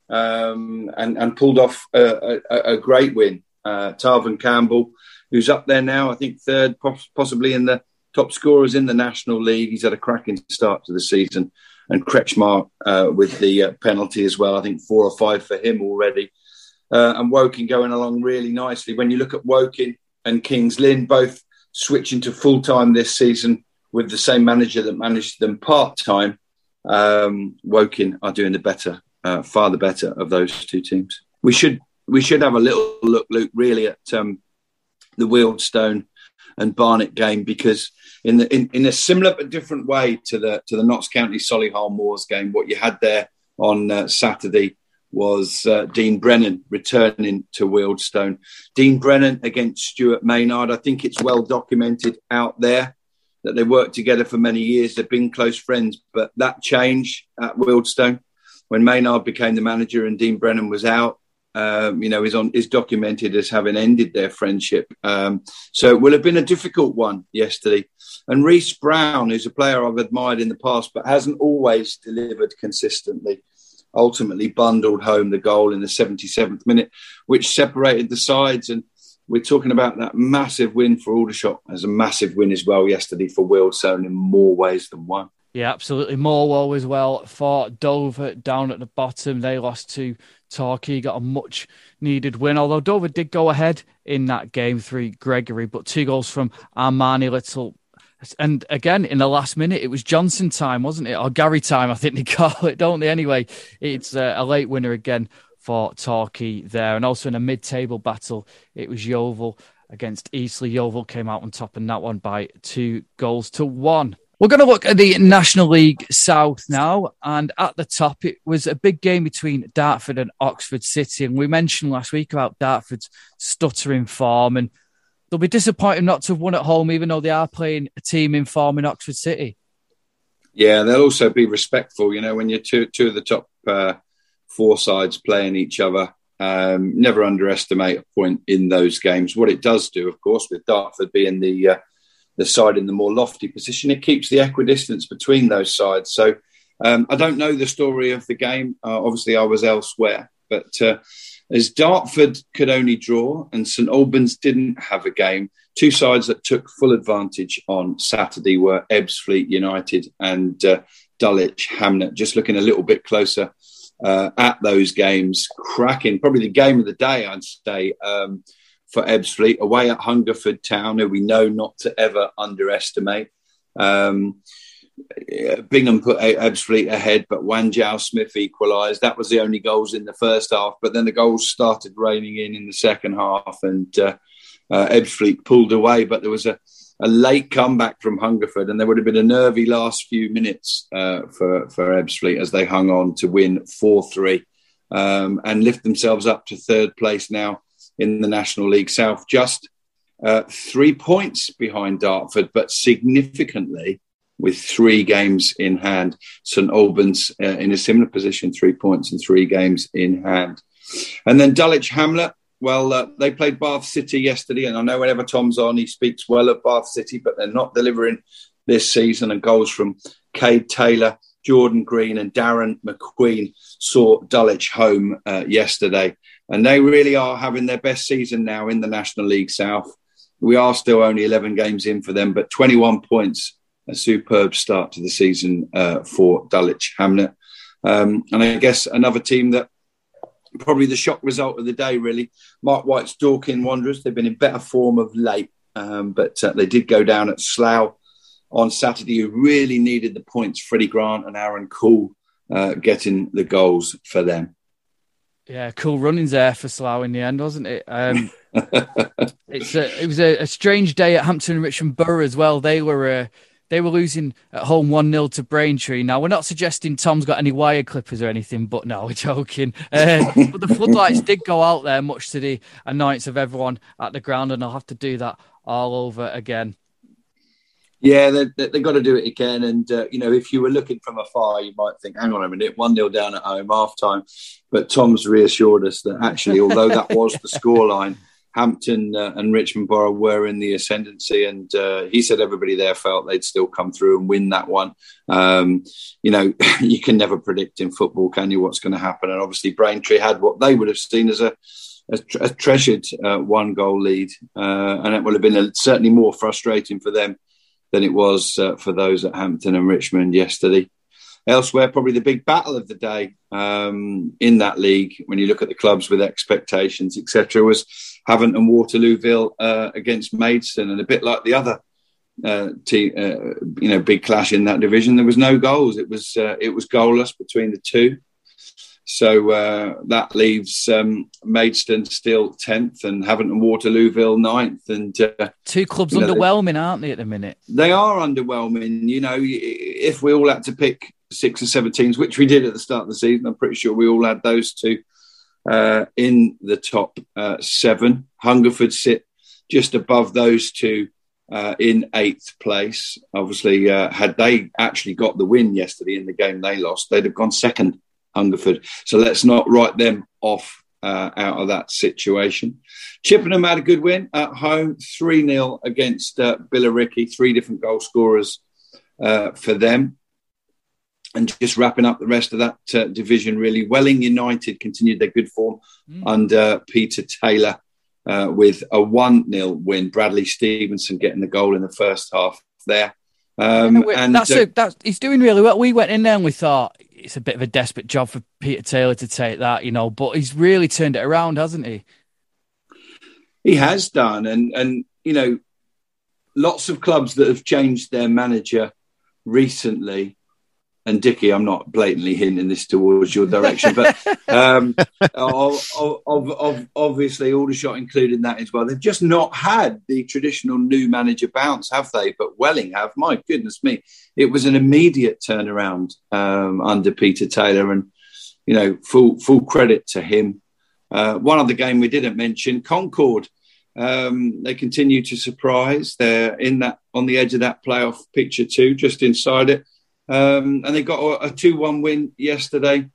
and pulled off a great win. Tarvin Campbell, who's up there now, I think third, possibly in the top scorers in the National League. He's had a cracking start to the season. And Kretschmar with the penalty as well. I think 4 or 5 for him already. And Woking going along really nicely. When you look at Woking and Kings Lynn, both switching to full-time this season with the same manager that managed them part-time, Woking are doing the better, far the better of those two teams. We should have a little look, Luke, really at the Wealdstone and Barnet game, because in a similar but different way to the Notts County Solihull Moors game, what you had there on Saturday was Dean Brennan returning to Wealdstone. Dean Brennan against Stuart Maynard. I think it's well documented out there that they worked together for many years. They've been close friends, but that change at Wealdstone when Maynard became the manager and Dean Brennan was out, is documented as having ended their friendship. So it will have been a difficult one yesterday. And Reece Brown, who's a player I've admired in the past, but hasn't always delivered consistently, ultimately bundled home the goal in the 77th minute, which separated the sides. And we're talking about that massive win for Aldershot as a massive win as well yesterday for Wealdstone in more ways than one. Yeah, absolutely. Morwell as well for Dover down at the bottom. They lost to Torquay, got a much-needed win, although Dover did go ahead in that game 3, Gregory, but 2 goals from Armani Little. And again, in the last minute, it was Johnson time, wasn't it? Or Gary time, I think they call it, don't they? Anyway, it's a late winner again for Torquay there. And also in a mid-table battle, it was Yeovil against Eastleigh. Yeovil came out on top in that one by 2-1. We're going to look at the National League South now, and at the top it was a big game between Dartford and Oxford City, and we mentioned last week about Dartford's stuttering form, and they'll be disappointed not to have won at home even though they are playing a team in form in Oxford City. Yeah, they'll also be respectful, you know, when you're two of the top four sides playing each other. Never underestimate a point in those games. What it does do, of course, with Dartford being the side in the more lofty position, it keeps the equidistance between those sides. So I don't know the story of the game. Obviously, I was elsewhere. But as Dartford could only draw and St Albans didn't have a game, two sides that took full advantage on Saturday were Ebbsfleet United and Dulwich Hamnet. Just looking a little bit closer at those games, cracking. Probably the game of the day, I'd say, for Ebbsfleet, away at Hungerford Town, who we know not to ever underestimate. Bingham put Ebbsfleet ahead, but Wanjow Smith equalised. That was the only goals in the first half, but then the goals started raining in the second half, and Ebbsfleet pulled away, but there was a late comeback from Hungerford, and there would have been a nervy last few minutes for Ebbsfleet as they hung on to win 4-3 and lift themselves up to third place now in the National League South. Just 3 points behind Dartford, but significantly with 3 games in hand. St Albans in a similar position, 3 points and 3 games in hand. And then Dulwich Hamlet, well, they played Bath City yesterday, and I know whenever Tom's on, he speaks well of Bath City, but they're not delivering this season, and goals from Cade Taylor, Jordan Green and Darren McQueen saw Dulwich home yesterday. And they really are having their best season now in the National League South. We are still only 11 games in for them, but 21 points, a superb start to the season for Dulwich Hamlet. And I guess another team that probably the shock result of the day, really. Mark White's Dorking Wanderers, they've been in better form of late, but they did go down at Slough on Saturday, who really needed the points. Freddie Grant and Aaron Cool getting the goals for them. Yeah, cool runnings there for Slough in the end, wasn't it? It was a strange day at Hampton and Richmond Borough as well. They were losing at home 1-0 to Braintree. Now, we're not suggesting Tom's got any wire clippers or anything, but no, we're joking. But the floodlights did go out there, much to the annoyance of everyone at the ground, and I'll have to do that all over again. Yeah, they've got to do it again. And, you know, if you were looking from afar, you might think, hang on a minute, 1-0 down at home, half-time. But Tom's reassured us that actually, although that was the scoreline, Hampton and Richmond Borough were in the ascendancy. And he said everybody there felt they'd still come through and win that one. You know, you can never predict in football, can you, what's going to happen? And obviously Braintree had what they would have seen as a treasured one-goal lead. And it would have been certainly more frustrating for them than it was for those at Hampton and Richmond yesterday. Elsewhere, probably the big battle of the day in that league, when you look at the clubs with expectations, etc., was Havant and Waterlooville against Maidstone. And a bit like the other big clash in that division, there was no goals. It was goalless between the two. So that leaves Maidstone still 10th and Havant and Waterlooville 9th. And, two clubs underwhelming, aren't they, at the minute? They are underwhelming. You know, if we all had to pick 6 or 7 teams, which we did at the start of the season, I'm pretty sure we all had those two in the top 7. Hungerford sit just above those two in 8th place. Obviously, had they actually got the win yesterday in the game they lost, they'd have gone 2nd. Hungerford. So let's not write them off out of that situation. Chippenham had a good win at home, 3-0 against Billericay, 3 different goal scorers for them. And just wrapping up the rest of that division, really, Welling United continued their good form under Peter Taylor with a 1-0 win. Bradley Stevenson getting the goal in the first half there. He's doing really well. We went in there and we thought it's a bit of a desperate job for Peter Taylor to take that, you know, but he's really turned it around, hasn't he? He has done. And you know, lots of clubs that have changed their manager recently and Dickie, I'm not blatantly hinting this towards your direction, but obviously Aldershot included that as well. They've just not had the traditional new manager bounce, have they? But Welling have. My goodness me. It was an immediate turnaround under Peter Taylor, and, you know, full credit to him. One other game we didn't mention, Concord. They continue to surprise. They're in that, on the edge of that playoff picture too, just inside it. And they got a 2-1 win yesterday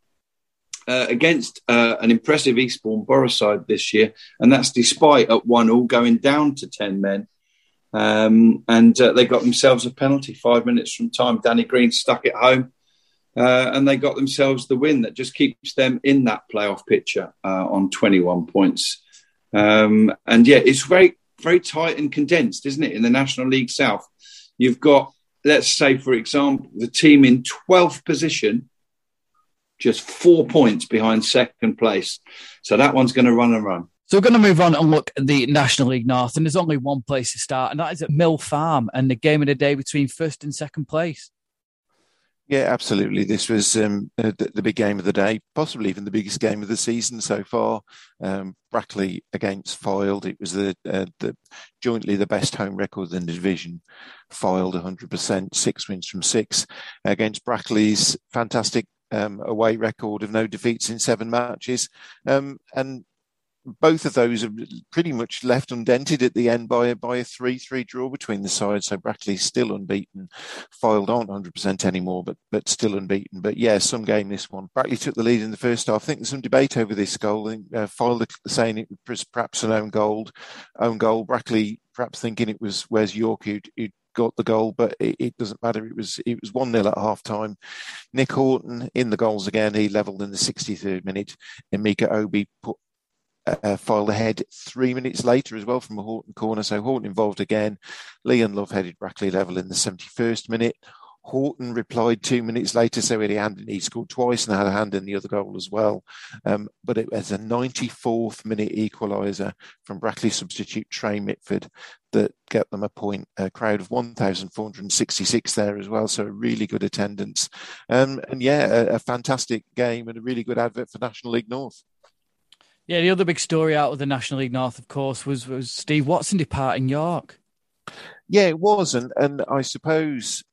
against an impressive Eastbourne Borough side this year. And that's despite at 1-1 going down to 10 men. And they got themselves a penalty 5 minutes from time. Danny Green stuck it home. And they got themselves the win that just keeps them in that playoff picture on 21 points. And it's very, very tight and condensed, isn't it? In the National League South, you've got, let's say, for example, the team in 12th position, just 4 points behind second place. So that one's going to run and run. So we're going to move on and look at the National League North. And there's only one place to start, and that is at Mill Farm and the game of the day between first and second place. Yeah, absolutely. This was the big game of the day, possibly even the biggest game of the season so far. Brackley against Fylde. It was the jointly the best home record in the division. Fylde 100%, 6 wins from 6 against Brackley's fantastic away record of no defeats in 7 matches. And both of those are pretty much left undented at the end by a 3-3 draw between the sides. So Brackley's still unbeaten. Fylde aren't 100% anymore, but still unbeaten. But yeah, some game this one. Brackley took the lead in the first half. I think there's some debate over this goal. Fylde saying it was perhaps an own goal. Brackley perhaps thinking it was Wes York who'd got the goal, but it doesn't matter. It was 1-0 at half time. Nick Horton in the goals again. He levelled in the 63rd minute. And Mika Obi put Fylde ahead 3 minutes later as well from a Horton corner. So Horton involved again. Leon Love headed Brackley level in the 71st minute. Horton replied 2 minutes later. So he scored twice and had a hand in the other goal as well. But it was a 94th minute equaliser from Brackley substitute Trey Mitford that got them a point. A crowd of 1,466 there as well, so a really good attendance. And a fantastic game and a really good advert for National League North. Yeah, the other big story out of the National League North, of course, was Steve Watson departing York. Yeah, it was, and I suppose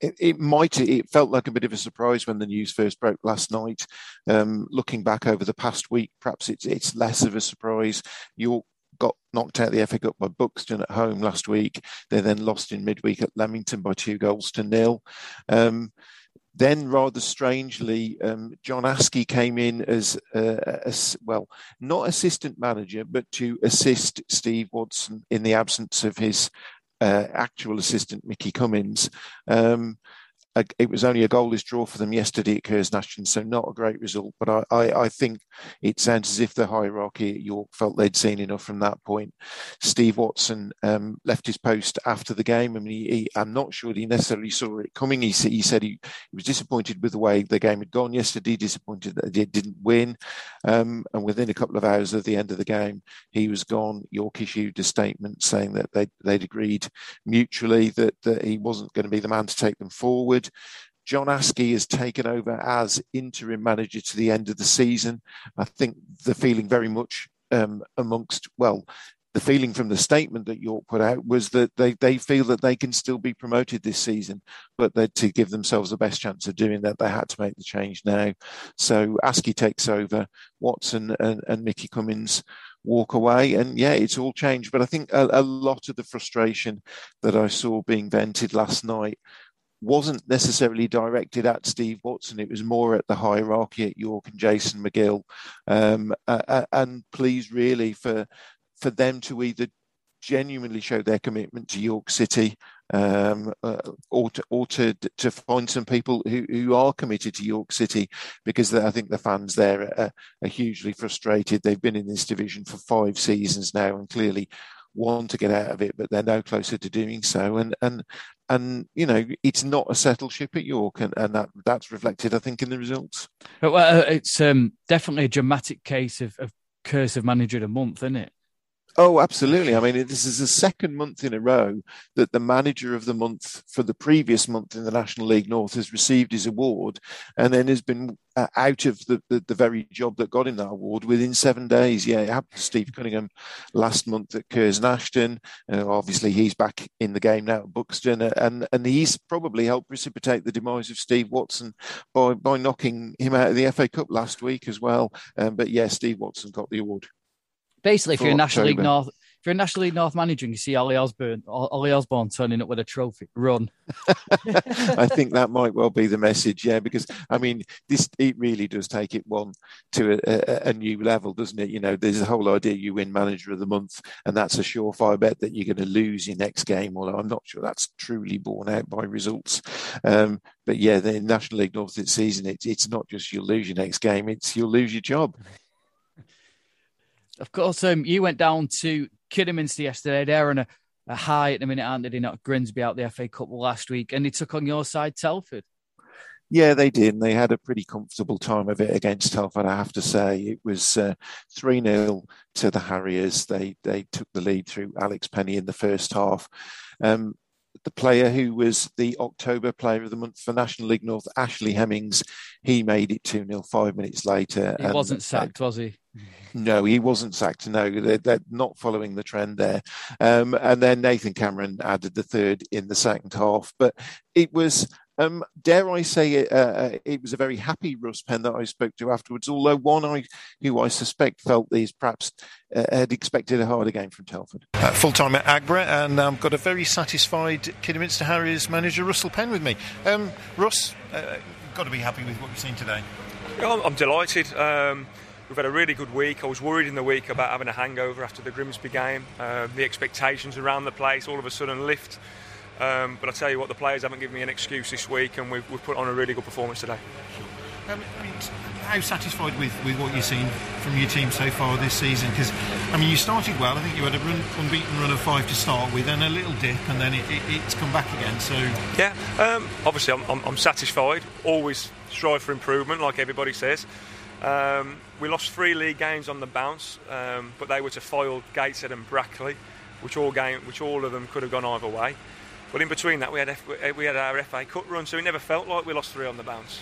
it felt like a bit of a surprise when the news first broke last night. Looking back over the past week, perhaps it's less of a surprise. York got knocked out of the FA Cup by Buxton at home last week. They then lost in midweek at Leamington by 2-0. Then, rather strangely, John Askey came in as not assistant manager, but to assist Steve Watson in the absence of his actual assistant, Mickey Cummins. It was only a goalless draw for them yesterday at Kersnaston, so not a great result. But I think it sounds as if the hierarchy at York felt they'd seen enough from that point. Steve Watson left his post after the game. I mean, I'm not sure he necessarily saw it coming. He said he was disappointed with the way the game had gone yesterday, disappointed that it didn't win. And within a couple of hours of the end of the game, he was gone. York issued a statement saying that they'd agreed mutually that he wasn't going to be the man to take them forward. John Askey has taken over as interim manager to the end of the season. I think the feeling very much the feeling from the statement that York put out was that they feel that they can still be promoted this season, but that to give themselves the best chance of doing that, they had to make the change now. So Askey takes over, Watson and Mickey Cummins walk away, and yeah, it's all changed. But I think a lot of the frustration that I saw being vented last night wasn't necessarily directed at Steve Watson. It was more at the hierarchy at York and Jason McGill, and pleas really for them to either genuinely show their commitment to York City or to find some people who are committed to York City, because I think the fans there are hugely frustrated. They've been in this division for 5 seasons now and clearly want to get out of it, but they're no closer to doing so. And you know, it's not a settled ship at York, and that's reflected, I think, in the results. But, well, it's definitely a dramatic case of curse of manager of the month, isn't it? Oh, absolutely. I mean, this is the second month in a row that the manager of the month for the previous month in the National League North has received his award and then has been out of the very job that got him that award within 7 days. Yeah, it happened to Steve Cunningham last month at Curzon and Ashton. Obviously, he's back in the game now at Buxton. And he's probably helped precipitate the demise of Steve Watson by knocking him out of the FA Cup last week as well. But yeah, Steve Watson got the award. Basically, if you're a National League North manager and you see Ollie Osborne turning up with a trophy, run. I think that might well be the message, yeah, because I mean, it really does take it one to a new level, doesn't it? You know, there's the whole idea you win Manager of the Month, and that's a surefire bet that you're going to lose your next game. Although I'm not sure that's truly borne out by results. But yeah, the National League North this season, it's not just you'll lose your next game; it's you'll lose your job. Of course, you went down to Kidderminster yesterday. They're on a high at the minute, aren't they? They knocked Grimsby out the FA Cup last week, and they took on your side, Telford. Yeah, they did. And they had a pretty comfortable time of it against Telford, I have to say. It was 3-0 to the Harriers. They took the lead through Alex Penny in the first half. The player who was the October Player of the Month for National League North, Ashley Hemmings, he made it 2-0 5 minutes later. He wasn't sacked, was he? No, he wasn't sacked. No, they're not following the trend there. And then Nathan Cameron added the third in the second half. But it was... dare I say it was a very happy Russ Penn that I spoke to afterwards, although who I suspect felt these perhaps had expected a harder game from Telford. Full-time at Agbra, and I've got a very satisfied Kidderminster Harriers manager, Russell Penn, with me. Russ, got to be happy with what you've seen today. Yeah, I'm delighted. We've had a really good week. I was worried in the week about having a hangover after the Grimsby game. The expectations around the place all of a sudden lift. But I tell you what, the players haven't given me an excuse this week, and we've put on a really good performance today. I mean, how satisfied with what you've seen from your team so far this season? Because, I mean, you started well. I think you had a unbeaten run of 5 to start with, and a little dip, and then it's come back again. So yeah, obviously I'm satisfied. Always strive for improvement, like everybody says. We lost 3 league games on the bounce, but they were to Foyle, Gateshead and Brackley, which all of them could have gone either way. But in between that, we had our FA Cup run, so it never felt like we lost 3 on the bounce.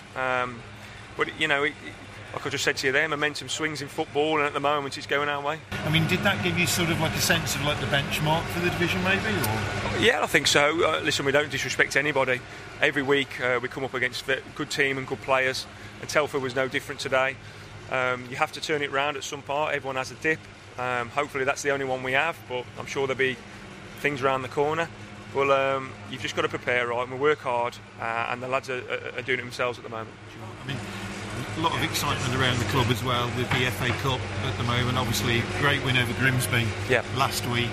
But, you know, like I just said to you there, momentum swings in football, and at the moment it's going our way. I mean, did that give you sort of like a sense of like the benchmark for the division maybe? Or? Yeah, I think so. Listen, we don't disrespect anybody. Every week we come up against a good team and good players, and Telford was no different today. You have to turn it round at some part. Everyone has a dip. Hopefully that's the only one we have, but I'm sure there'll be things around the corner. Well, you've just got to prepare, right? And we work hard, and the lads are doing it themselves at the moment. I mean, a lot of excitement around the club as well with the FA Cup at the moment. Obviously, great win over Grimsby last week.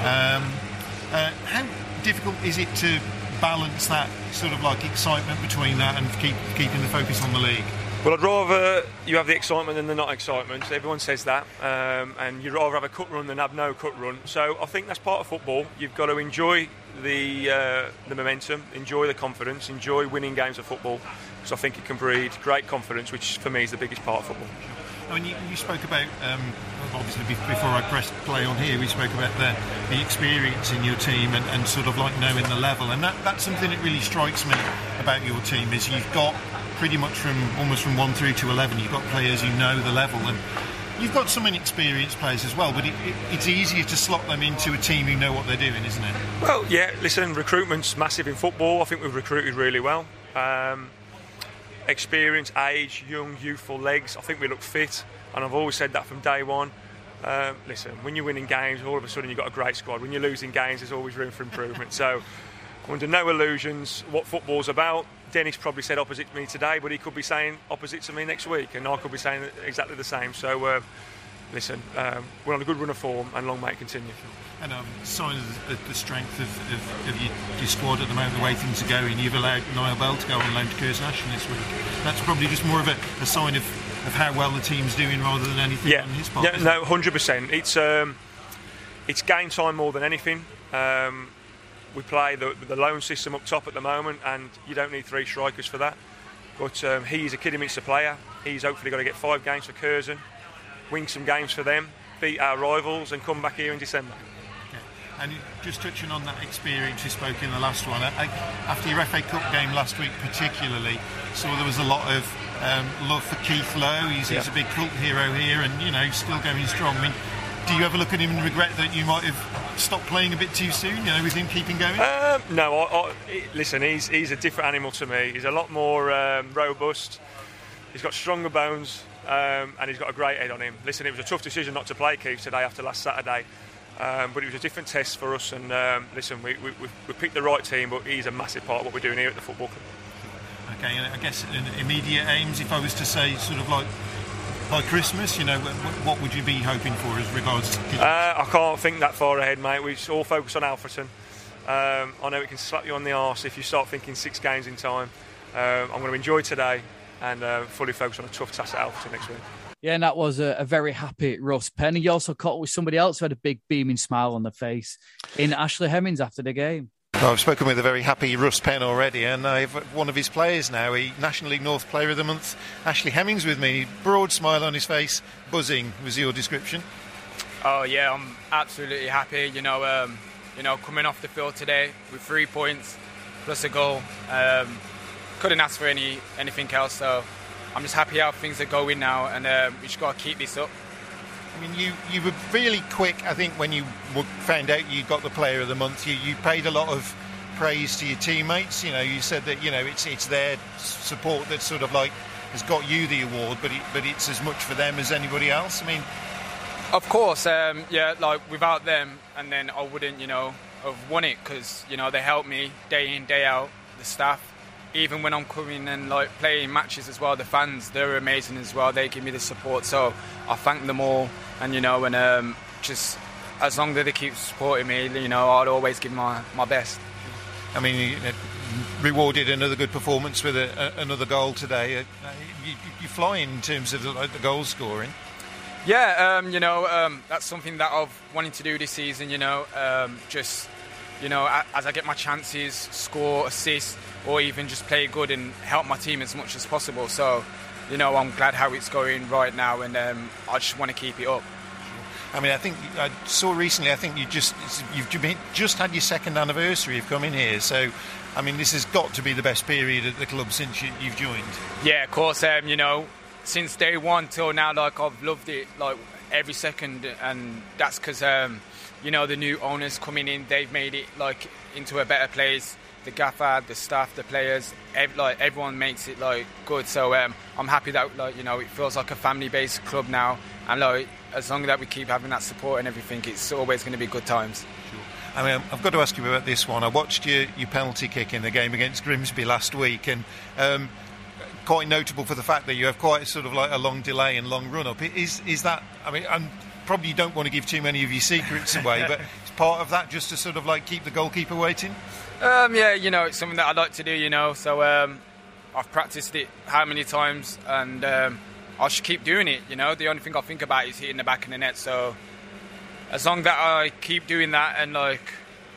How difficult is it to balance that sort of like excitement between that and keeping the focus on the league? Well, I'd rather you have the excitement than the not excitement. Everyone says that. And you'd rather have a cut run than have no cut run. So I think that's part of football. You've got to enjoy the momentum, enjoy the confidence, enjoy winning games of football. Because I think it can breed great confidence, which for me is the biggest part of football. I mean, you spoke about, obviously before I pressed play on here, we spoke about the experience in your team and sort of like knowing the level. And that's something that really strikes me about your team is you've got... pretty much from 1 through to 11 you've got players who know the level, and you've got some inexperienced players as well, but it's easier to slot them into a team who know what they're doing, isn't it? Well, yeah, listen, recruitment's massive in football. I think we've recruited really well. Experience, age, young, youthful legs. I think we look fit, and I've always said that from day one. Listen, when you're winning games, all of a sudden you've got a great squad. When you're losing games, there's always room for improvement. So under no illusions what football's about. Dennis probably said opposite to me today, but he could be saying opposite to me next week, and I could be saying exactly the same. So, listen, we're on a good run of form, and long may it continue. And sign of the strength of your squad at the moment, the way things are going, you've allowed Niall Bell to go on loan to Curzon Ashton this week. That's probably just more of a sign of how well the team's doing rather than anything on his part. Yeah, no, 100%. It's game time more than anything. We play the loan system up top at the moment, and you don't need 3 strikers for that. But he's a Kidderminster player. He's hopefully got to get 5 games for Curzon, win some games for them, beat our rivals and come back here in December. And just touching on that experience you spoke in the last one, after your FA Cup game last week particularly, saw there was a lot of love for Keith Lowe. He's a big cult hero here and, you know, still going strong. I mean, do you ever look at him and regret that you might have stopped playing a bit too soon, you know, with him keeping going? No, listen, he's a different animal to me. He's a lot more robust. He's got stronger bones and he's got a great head on him. Listen, it was a tough decision not to play Keith today after last Saturday. But it was a different test for us, and listen, we picked the right team, but he's a massive part of what we're doing here at the football club. Okay, and I guess immediate aims, if I was to say sort of like by Christmas, you know, what would you be hoping for as regards to... I can't think that far ahead, mate. We all focus on Alfreton. I know it can slap you on the arse if you start thinking 6 games in time. I'm going to enjoy today and fully focus on a tough task at Alfreton next week. Yeah, and that was a very happy Russ Penn. He also caught with somebody else who had a big beaming smile on their face in Ashley Hemmings after the game. Well, I've spoken with a very happy Russ Penn already, and I have one of his players now, National League North Player of the Month, Ashley Hemmings, with me. Broad smile on his face, buzzing was your description. Oh yeah, I'm absolutely happy. You know, coming off the field today with 3 points plus a goal, couldn't ask for anything else. So I'm just happy how things are going now, and we just got to keep this up. I mean, you were really quick, I think, when you found out you got the Player of the Month. You paid a lot of praise to your teammates. You know, you said that, you know, it's their support that sort of like has got you the award, but it's as much for them as anybody else. I mean, of course, like without them, and then I wouldn't, you know, have won it, because you know they help me day in, day out. The staff. Even when I'm coming and like playing matches as well, the fans, they're amazing as well. They give me the support, so I thank them all. And you know, and just as long as they keep supporting me, you know, I'd always give my best. I mean, you rewarded another good performance with another goal today. You fly in terms of the goal scoring. Yeah, you know, that's something that I've wanted to do this season. You know, just you know, as I get my chances, score, assist, or even just play good and help my team as much as possible. So, you know, I'm glad how it's going right now, and I just want to keep it up. I mean, I think I saw recently, I think you've just had your second anniversary of coming here. So, I mean, this has got to be the best period at the club since you've joined. Yeah, of course. You know, since day one till now, like, I've loved it, like, every second. And that's because, you know, the new owners coming in, they've made it, like, into a better place. The gaffer, the staff, the players, everyone makes it like good. So I'm happy that, like, you know, it feels like a family-based club now. And like, as long as we keep having that support and everything, it's always going to be good times. Sure. I mean, I've got to ask you about this one. I watched your penalty kick in the game against Grimsby last week, and quite notable for the fact that you have quite sort of like a long delay and long run-up. Is that? I mean, I'm probably don't want to give too many of your secrets away, but it's part of that just to sort of like keep the goalkeeper waiting. Yeah, you know, it's something that I like to do, you know, so I've practiced it how many times, and I should keep doing it, you know. The only thing I think about is hitting the back of the net, so as long as I keep doing that, and like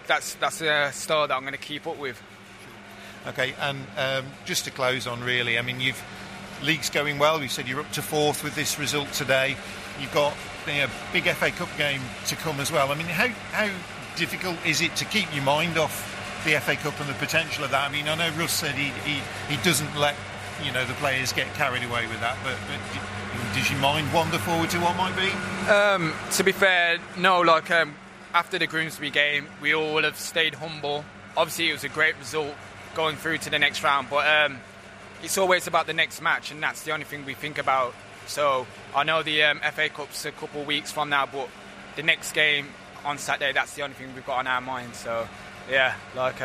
that's a style that I'm going to keep up with. Okay, and just to close on really, I mean, league's going well, you said you're up to 4th with this result today, you've got a big FA Cup game to come as well. I mean, how difficult is it to keep your mind off the FA Cup and the potential of that? I mean, I know Russ said he doesn't let, you know, the players get carried away with that, but did your mind wander forward to what might be? To be fair, no, like after the Grimsby game, we all have stayed humble. Obviously, it was a great result going through to the next round, but it's always about the next match, and that's the only thing we think about. So I know the FA Cup's a couple of weeks from now, but the next game on Saturday, that's the only thing we've got on our mind, so... Yeah, like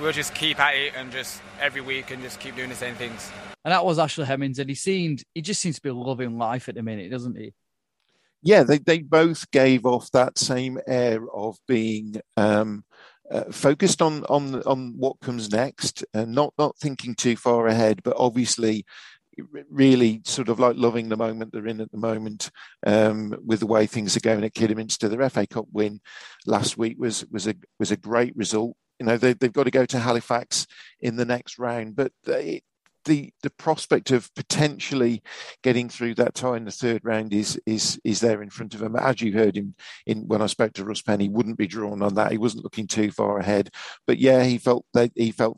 we'll just keep at it and just every week and just keep doing the same things. And that was Ashley Hemmings, and he just seems to be loving life at the minute, doesn't he? Yeah, they both gave off that same air of being focused on what comes next and not thinking too far ahead, but obviously really sort of like loving the moment they're in at the moment, with the way things are going at Kidderminster. Their FA Cup win last week was a great result. You know, they've got to go to Halifax in the next round, but the prospect of potentially getting through that tie in the third round is there in front of him. As you heard him when I spoke to Russ Penn, he wouldn't be drawn on that. He wasn't looking too far ahead. But yeah, he felt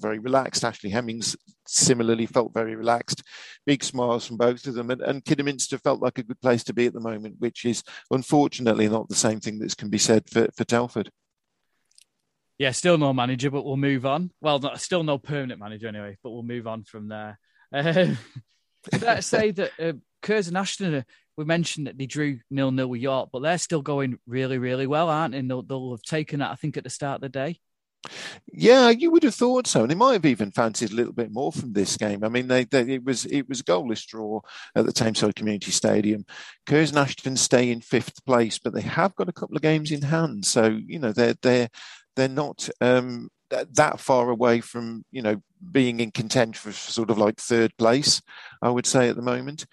very relaxed. Ashley Hemmings similarly felt very relaxed. Big smiles from both of them. And Kidderminster felt like a good place to be at the moment, which is unfortunately not the same thing that can be said for Telford. Yeah, still no manager, but we'll move on. Well, still no permanent manager anyway, but we'll move on from there. Let's say that Curzon and Ashton, we mentioned that they drew 0-0 with York, but they're still going really, really well, aren't they? And they'll have taken that, I think, at the start of the day. Yeah, you would have thought so, and they might have even fancied a little bit more from this game. I mean, it was a goalless draw at the Tameside Community Stadium. Curzon Ashton stay in fifth place, but they have got a couple of games in hand, so you know they're not that far away from being in contention for sort of like third place, I would say at the moment.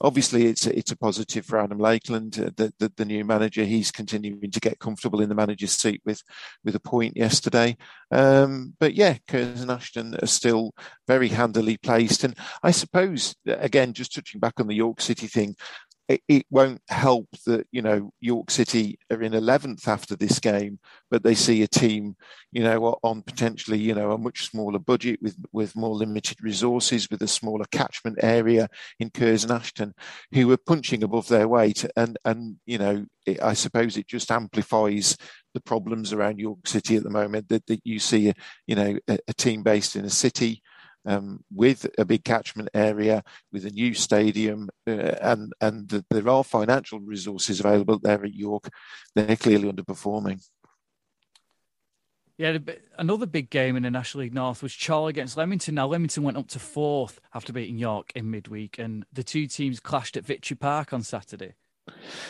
Obviously, it's a positive for Adam Lakeland, the new manager. He's continuing to get comfortable in the manager's seat with a point yesterday. But yeah, Curzon Ashton are still very handily placed. And I suppose, again, just touching back on the York City thing, it won't help that, York City are in 11th after this game, but they see a team, on potentially, a much smaller budget with more limited resources, with a smaller catchment area in Curzon Ashton, who are punching above their weight. And I suppose it just amplifies the problems around York City at the moment that you see, a team based in a city, with a big catchment area, with a new stadium, and there are financial resources available there at York. They're clearly underperforming. Yeah, another big game in the National League North was Chorley against Leamington. Now, Leamington went up to fourth after beating York in midweek, and the two teams clashed at Victory Park on Saturday.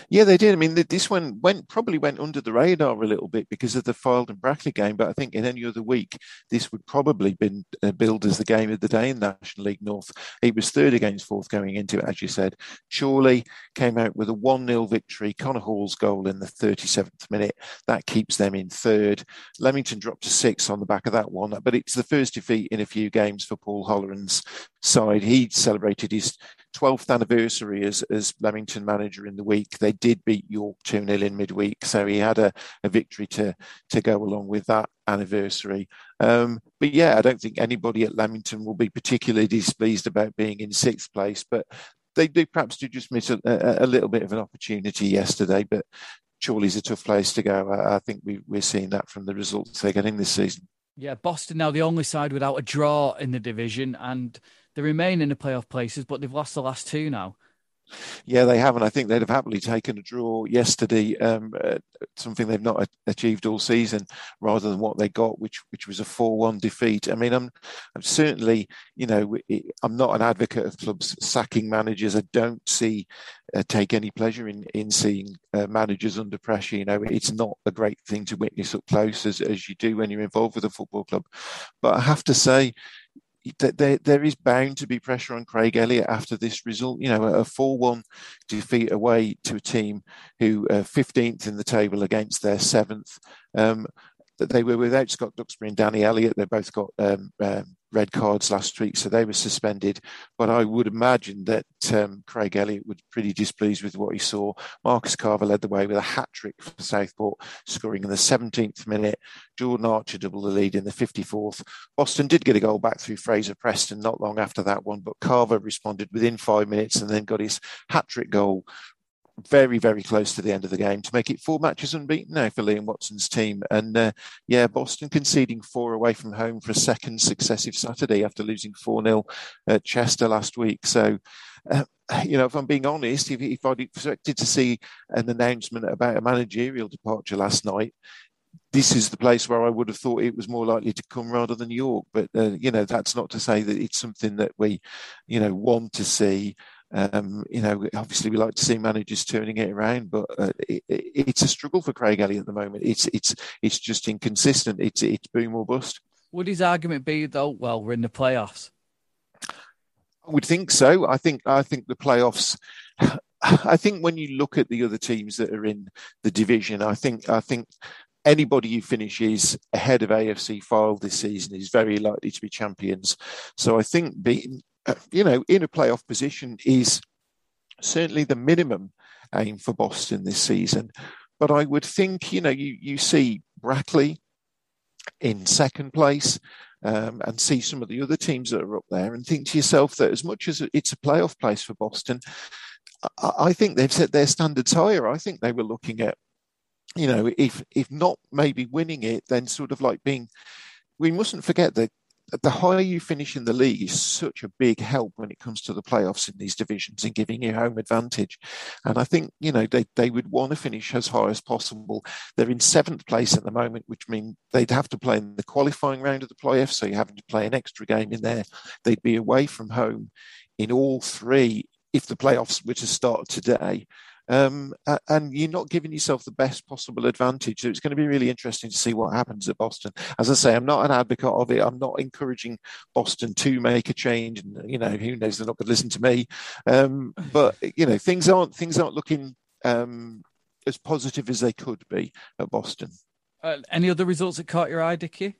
Yeah, they did. I mean, this one probably went under the radar a little bit because of the Fylde and Brackley game, but I think in any other week, this would probably been billed as the game of the day in National League North. It was third against fourth going into it, as you said. Chorley came out with a 1-0 victory, Connor Hall's goal in the 37th minute. That keeps them in third. Leamington dropped to sixth on the back of that one, but it's the first defeat in a few games for Paul Holleran's side. He celebrated his 12th anniversary as Leamington manager in the week. They did beat York 2-0 in midweek, so he had a victory to go along with that anniversary. But yeah, I don't think anybody at Leamington will be particularly displeased about being in sixth place, but they do perhaps just miss a little bit of an opportunity yesterday. But Chorley's a tough place to go. I think we're seeing that from the results they're getting this season. Yeah, Boston now the only side without a draw in the division, and they remain in the playoff places, but they've lost the last two now. Yeah, they haven't. I think they'd have happily taken a draw yesterday, something they've not achieved all season, rather than what they got, which was a 4-1 defeat. I mean, I'm certainly, I'm not an advocate of clubs sacking managers. I don't take any pleasure in seeing managers under pressure. It's not a great thing to witness up close as you do when you're involved with a football club. But I have to say, there is bound to be pressure on Craig Elliott after this result. A 4-1 defeat away to a team who are 15th in the table against their 7th. They were without Scott Duxbury and Danny Elliott. They both got red cards last week, so they were suspended. But I would imagine that Craig Elliott was pretty displeased with what he saw. Marcus Carver led the way with a hat-trick for Southport, scoring in the 17th minute. Jordan Archer doubled the lead in the 54th. Boston did get a goal back through Fraser Preston not long after that one, but Carver responded within 5 minutes and then got his hat-trick goal very, very close to the end of the game to make it 4 matches unbeaten now for Liam Watson's team. And Boston conceding 4 away from home for a second successive Saturday after losing 4-0 at Chester last week. So, if I'm being honest, if I'd expected to see an announcement about a managerial departure last night, this is the place where I would have thought it was more likely to come rather than York. But, that's not to say that it's something that we, want to see. Obviously we like to see managers turning it around, but it's a struggle for Craig Elliott at the moment. It's just inconsistent. It's boom or bust. Would his argument be though? Well, we're in the playoffs. I would think so. I think the playoffs. I think when you look at the other teams that are in the division, I think anybody who finishes ahead of AFC file this season is very likely to be champions. So I think being, in a playoff position is certainly the minimum aim for Boston this season. But I would think, you see Brackley in second place, and see some of the other teams that are up there and think to yourself that as much as it's a playoff place for Boston, I think they've set their standards higher. I think they were looking at, if not maybe winning it, then sort of like being, we mustn't forget that the higher you finish in the league is such a big help when it comes to the playoffs in these divisions and giving you home advantage. And I think, they would want to finish as high as possible. They're in seventh place at the moment, which means they'd have to play in the qualifying round of the playoffs. So you're having to play an extra game in there. They'd be away from home in all three if the playoffs were to start today. And you're not giving yourself the best possible advantage. So it's going to be really interesting to see what happens at Boston. As I say, I'm not an advocate of it. I'm not encouraging Boston to make a change. And, who knows, they're not going to listen to me. But, things aren't looking as positive as they could be at Boston. Any other results that caught your eye, Dickie?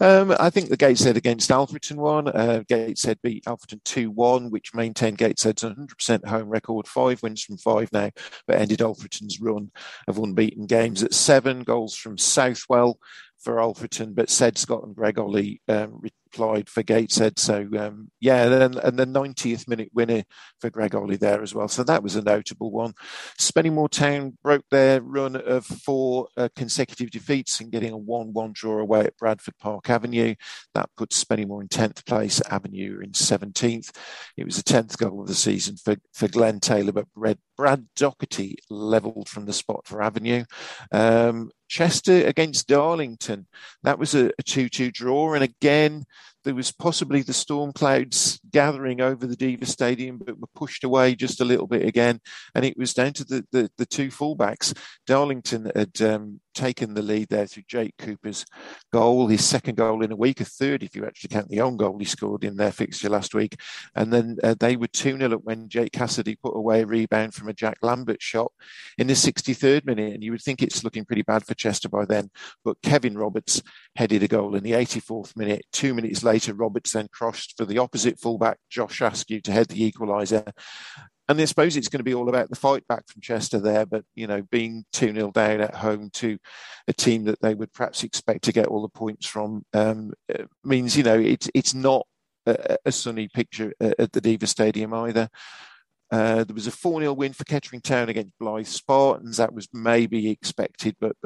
I think the Gateshead against Alfreton won. Gateshead beat Alfreton 2-1, which maintained Gateshead's 100% home record, 5 wins from 5 now, but ended Alfreton's run of unbeaten games at 7 goals from Southwell for Alfreton, but said Scott and Greg Ollie replied for Gateshead. So, and the 90th minute winner for Greg Ollie there as well. So that was a notable one. Spennymoor Town broke their run of 4 consecutive defeats and getting a 1-1 draw away at Bradford Park Avenue. That puts Spennymoor in 10th place, Avenue in 17th. It was the 10th goal of the season for Glenn Taylor, but Brad Doherty levelled from the spot for Avenue. Chester against Darlington. That was a 2-2 draw. And again, there was possibly the storm clouds gathering over the Diva Stadium, but were pushed away just a little bit again. And it was down to the 2 fullbacks. Darlington had taken the lead there through Jake Cooper's goal, his second goal in a week, a third if you actually count the own goal he scored in their fixture last week. And then they were 2-0 up when Jake Cassidy put away a rebound from a Jack Lambert shot in the 63rd minute. And you would think it's looking pretty bad for Chester by then, but Kevin Roberts headed a goal in the 84th minute. 2 minutes later, Roberts then crossed for the opposite fullback, Josh Askew, to head the equaliser. And I suppose it's going to be all about the fight back from Chester there, but, being 2-0 down at home to a team that they would perhaps expect to get all the points from means, it's not a sunny picture at the Diva Stadium either. There was a 4-0 win for Kettering Town against Blythe Spartans. That was maybe expected, but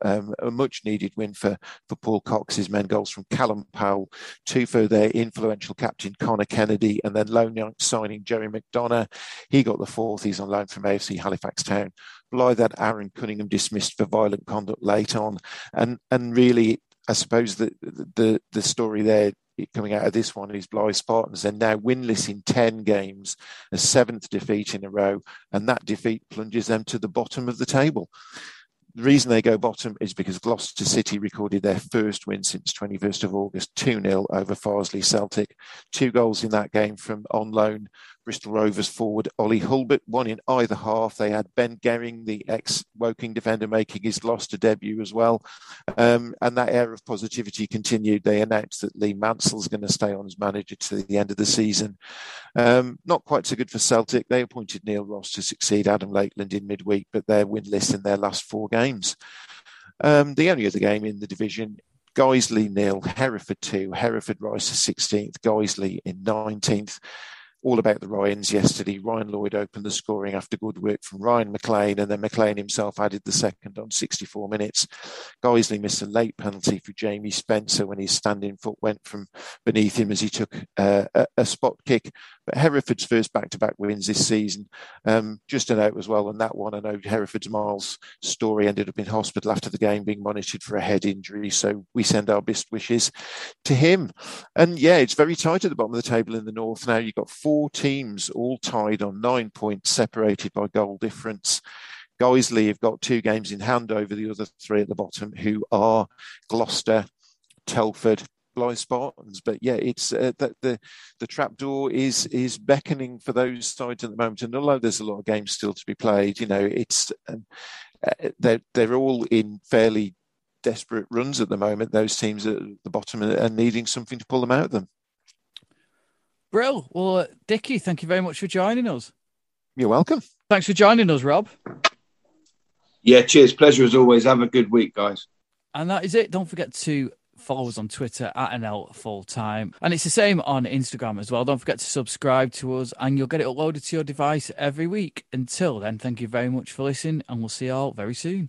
a much-needed win for Paul Cox's men. Goals from Callum Powell, 2 for their influential captain, Connor Kennedy, and then loan signing Jerry McDonough. He got the 4th. He's on loan from AFC Halifax Town. Blythe had Aaron Cunningham dismissed for violent conduct late on. And really, I suppose the story there coming out of this one is Blythe Spartans. They're now winless in 10 games, a 7th defeat in a row, and that defeat plunges them to the bottom of the table. The reason they go bottom is because Gloucester City recorded their first win since 21st of August, 2-0 over Farsley Celtic. 2 goals in that game from on loan Bristol Rovers forward Ollie Hulbert, 1 in either half. They had Ben Gehring, the ex-Woking defender, making his Gloucester debut as well. And that air of positivity continued. They announced that Lee Mansell's going to stay on as manager to the end of the season. Not quite so good for Celtic. They appointed Neil Ross to succeed Adam Lakeland in midweek, but they're winless in their last 4 games. The only other game in the division, Guiseley 0, Hereford 2, Hereford rise to 16th, Guiseley in 19th. All about the Ryans yesterday. Ryan Lloyd opened the scoring after good work from Ryan McLean, and then McLean himself added the second on 64 minutes. Guiseley missed a late penalty for Jamie Spencer when his standing foot went from beneath him as he took a spot kick. But Hereford's first back-to-back wins this season. Just a note as well on that one, I know Hereford's Miles Story ended up in hospital after the game being monitored for a head injury, so we send our best wishes to him. And yeah, it's very tight at the bottom of the table in the north now. You've got 4 teams all tied on 9 points, separated by goal difference. Guiseley have got 2 games in hand over the other 3 at the bottom, who are Gloucester, Telford, Blythe Spartans. But yeah, it's that the trapdoor is beckoning for those sides at the moment. And although there's a lot of games still to be played, it's they're all in fairly desperate runs at the moment, those teams at the bottom are needing something to pull them out of them. Bro, well, Dickie, thank you very much for joining us. You're welcome. Thanks for joining us, Rob. Yeah, cheers. Pleasure as always. Have a good week, guys. And that is it. Don't forget to follow us on Twitter at NL Full-Time. And it's the same on Instagram as well. Don't forget to subscribe to us and you'll get it uploaded to your device every week. Until then, thank you very much for listening and we'll see you all very soon.